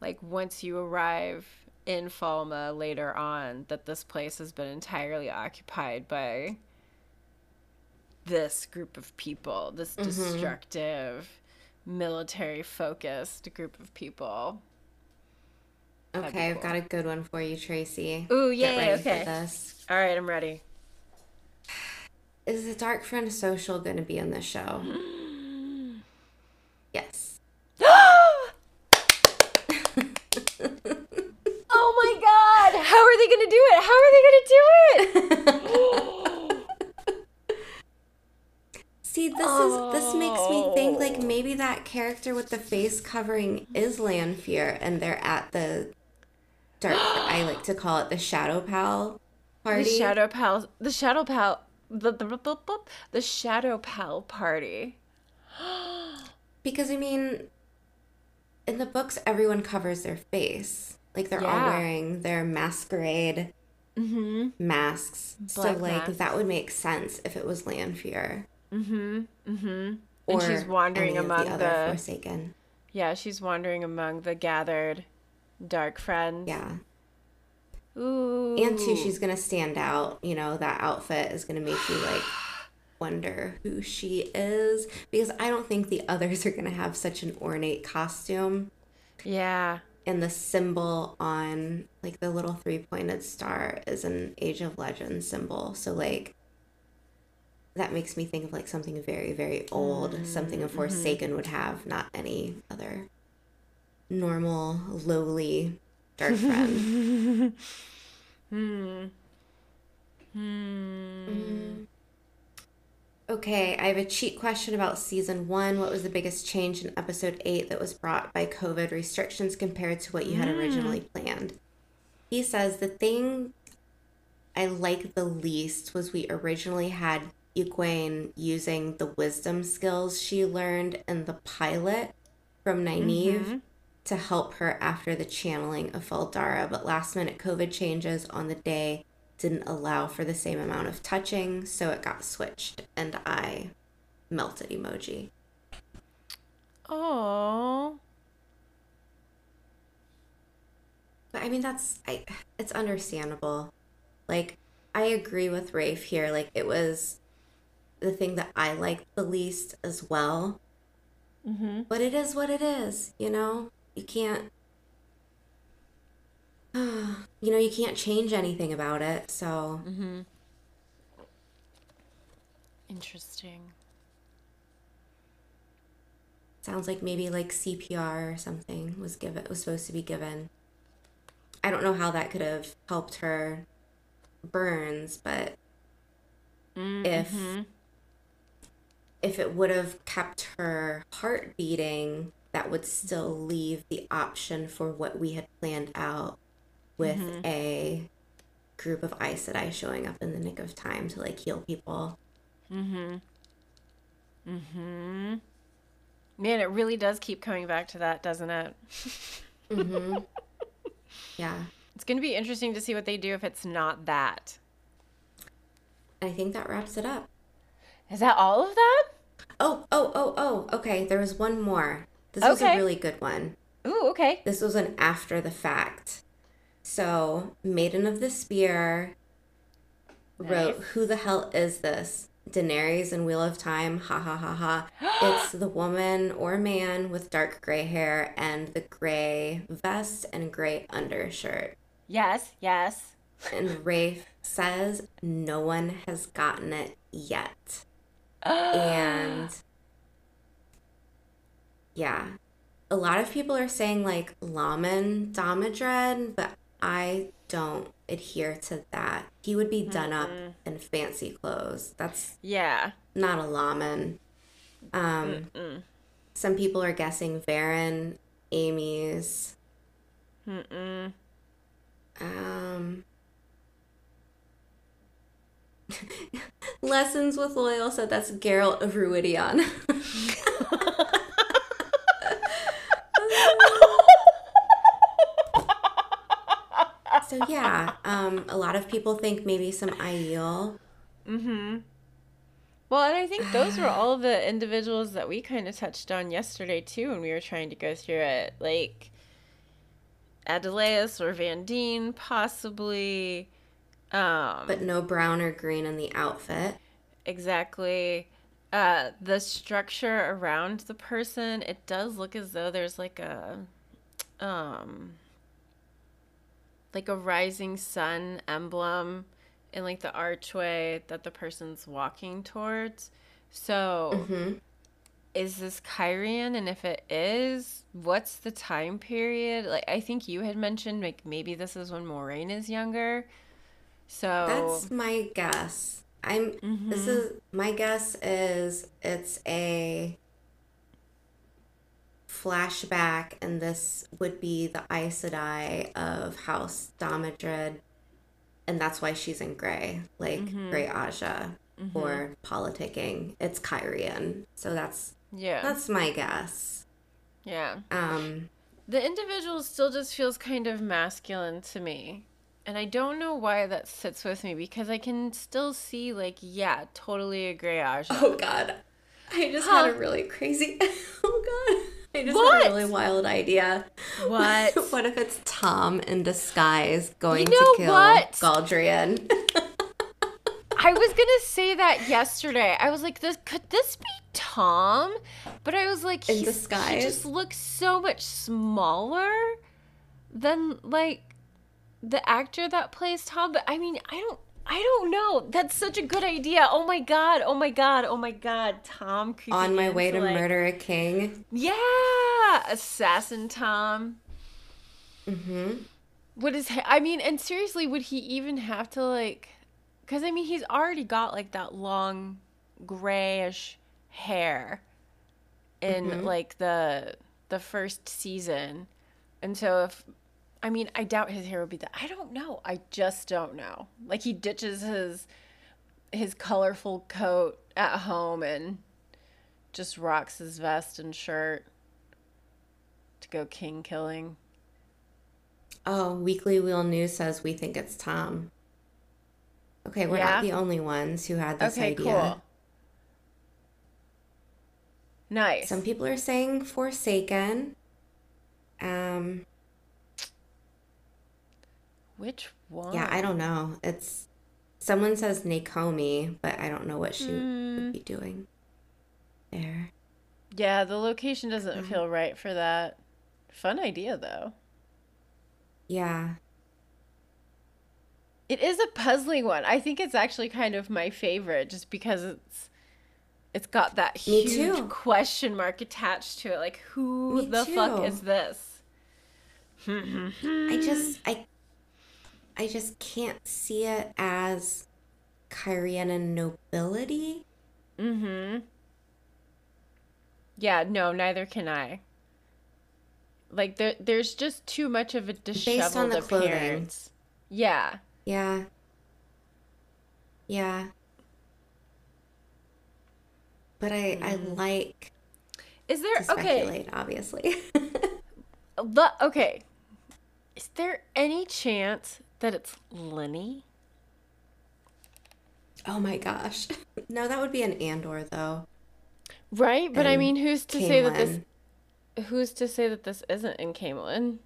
like, once you arrive in Falme later on, that this place has been entirely occupied by this group of people, this destructive, military-focused group of people. That'd be cool. I've got a good one for you, Tracy. Ooh, yay, okay. All right, I'm ready. Is the Dark Friend Social going to be in this show? Yes. How are they going to do it? See, this makes me think, like, maybe that character with the face covering is Lanfear, and they're at the dark, I like to call it the Shadow Pal party. The Shadow Pal. The Shadow Pal. The Shadow Pal party. Because, I mean, in the books, everyone covers their face. Like, they're all wearing their masquerade masks. Black so, like, masks. That would make sense if it was Lanfear. Or and she's wandering among the other Forsaken. Yeah, she's wandering among the gathered dark friends. Yeah. Ooh. And too, she's going to stand out. You know, that outfit is going to make you, like, wonder who she is. Because I don't think the others are going to have such an ornate costume. Yeah. And the symbol on, like, the little three-pointed star is an Age of Legends symbol. So, like, that makes me think of, like, something very, very old. Something a Forsaken would have, not any other normal, lowly dark friend. Okay, I have a cheat question about season 1. What was the biggest change in episode 8 that was brought by COVID restrictions compared to what you had originally planned? He says the thing I liked the least was we originally had Egwene using the wisdom skills she learned in the pilot from Nynaeve to help her after the channeling of Fal Dara, but last-minute COVID changes on the day didn't allow for the same amount of touching, so it got switched, and I melted emoji. Oh. But, I mean, it's understandable. Like, I agree with Rafe here. Like, it was the thing that I liked the least as well. But it is what it is, you know? You can't, you can't change anything about it, so. Interesting. Sounds like maybe like CPR or something was supposed to be given. I don't know how that could have helped her burns, but if it would have kept her heart beating, that would still leave the option for what we had planned out with a group of Aes Sedai showing up in the nick of time to, like, heal people. Man, it really does keep coming back to that, doesn't it? Yeah. It's going to be interesting to see what they do if it's not that. I think that wraps it up. Is that all of that? Oh. Okay, there was one more. This was a really good one. Ooh, okay. This was an after the fact. So, Maiden of the Spear wrote, "Who the hell is this? Daenerys in Wheel of Time, ha ha ha ha. It's the woman or man with dark gray hair and the gray vest and gray undershirt." Yes. And Rafe says, "No one has gotten it yet." And yeah, a lot of people are saying, like, Laman Damodred, but I don't adhere to that. He would be done up in fancy clothes. That's not a Laman. Some people are guessing Verin, Amy's. Lessons with Loyal said that's Geralt of Ruidion. So yeah, a lot of people think maybe some Aiel. Well, and I think those were all the individuals that we kind of touched on yesterday too when we were trying to go through it. Like Adelaus or Van Deen, possibly. But no brown or green in the outfit. Exactly. The structure around the person, it does look as though there's like a rising sun emblem in, like, the archway that the person's walking towards. So is this Cairhien? And if it is, what's the time period? Like, I think you had mentioned, like, maybe this is when Moiraine is younger. So that's my guess. My guess is it's a flashback, and this would be the Aes Sedai of House Damodred And that's why she's in gray, like Gray Aja or politicking. It's Cairhien. So that's my guess. Yeah. The individual still just feels kind of masculine to me. And I don't know why that sits with me, because I can still see, like, yeah, totally a Grey Aja. Oh, God. I just had a really crazy... Oh, God. I just had a really wild idea. What? What if it's Tom in disguise going to kill Galdrian? I was going to say that yesterday. I was like, could this be Tom? But I was like, in disguise? He just looks so much smaller than, like, the actor that plays Tom, but I mean, I don't know. That's such a good idea. Oh my god. Tom creeping on my way to murder a king. Yeah, assassin Tom. What is? I mean, and seriously, would he even have to Because I mean, he's already got like that long, grayish hair in like the first season, and so if. I mean, I doubt his hair would be that. I don't know. I just don't know. Like, he ditches his colorful coat at home and just rocks his vest and shirt to go king killing. Oh, Weekly Wheel News says we think it's Tom. Okay, we're not the only ones who had this idea. Cool. Nice. Some people are saying Forsaken. Which one? Yeah, I don't know. It's someone says Nakomi, but I don't know what she would be doing there. Yeah, the location doesn't feel right for that. Fun idea, though. Yeah. It is a puzzling one. I think it's actually kind of my favorite, just because it's got that huge question mark attached to it. Like, who the fuck is this? I just can't see it as Cairhien nobility. Yeah, no, neither can I. Like, there's just too much of a disheveled based on the appearance. Clothing. Yeah. But I like. Is there to speculate, obviously. Is there any chance that it's Lenny? Oh my gosh. No, that would be an Andor though. Right? But I mean, who's to say that this isn't in Camelin?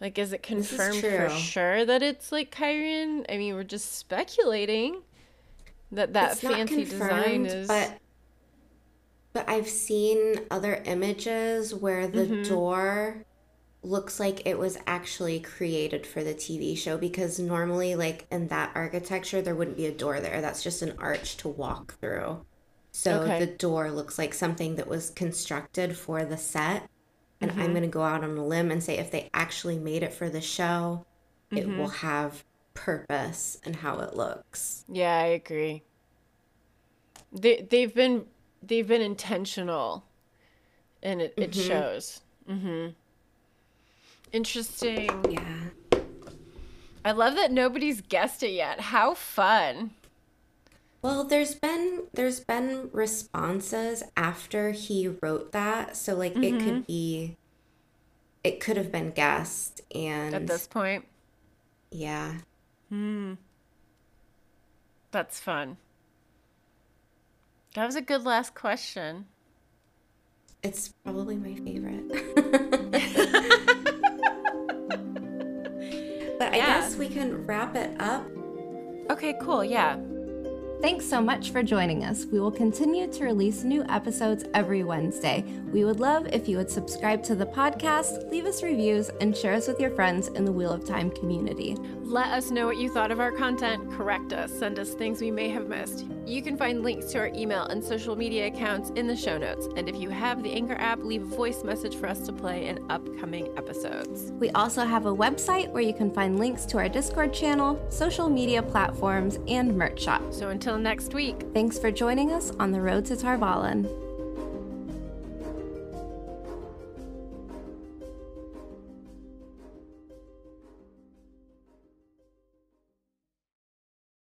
Like, is it confirmed for sure that it's like Cairhien? I mean, we're just speculating that fancy design is, but I've seen other images where the door looks like it was actually created for the TV show, because normally, like, in that architecture, there wouldn't be a door there. That's just an arch to walk through. So the door looks like something that was constructed for the set. And I'm going to go out on a limb and say if they actually made it for the show, it will have purpose in how it looks. Yeah, I agree. They've been intentional, and it shows. Interesting. Yeah. I love that nobody's guessed it yet. How fun. Well, there's been responses after he wrote that, so like it could have been guessed, and at this point. Yeah. That's fun. That was a good last question. It's probably my favorite. But I guess we can wrap it up. Okay, cool, yeah. Thanks so much for joining us. We will continue to release new episodes every Wednesday. We would love if you would subscribe to the podcast, leave us reviews, and share us with your friends in the Wheel of Time community. Let us know what you thought of our content, correct us, send us things we may have missed. You can find links to our email and social media accounts in the show notes. And if you have the Anchor app, leave a voice message for us to play in upcoming episodes. We also have a website where you can find links to our Discord channel, social media platforms, and merch shop. So until next week, thanks for joining us on the road to Tar Valon.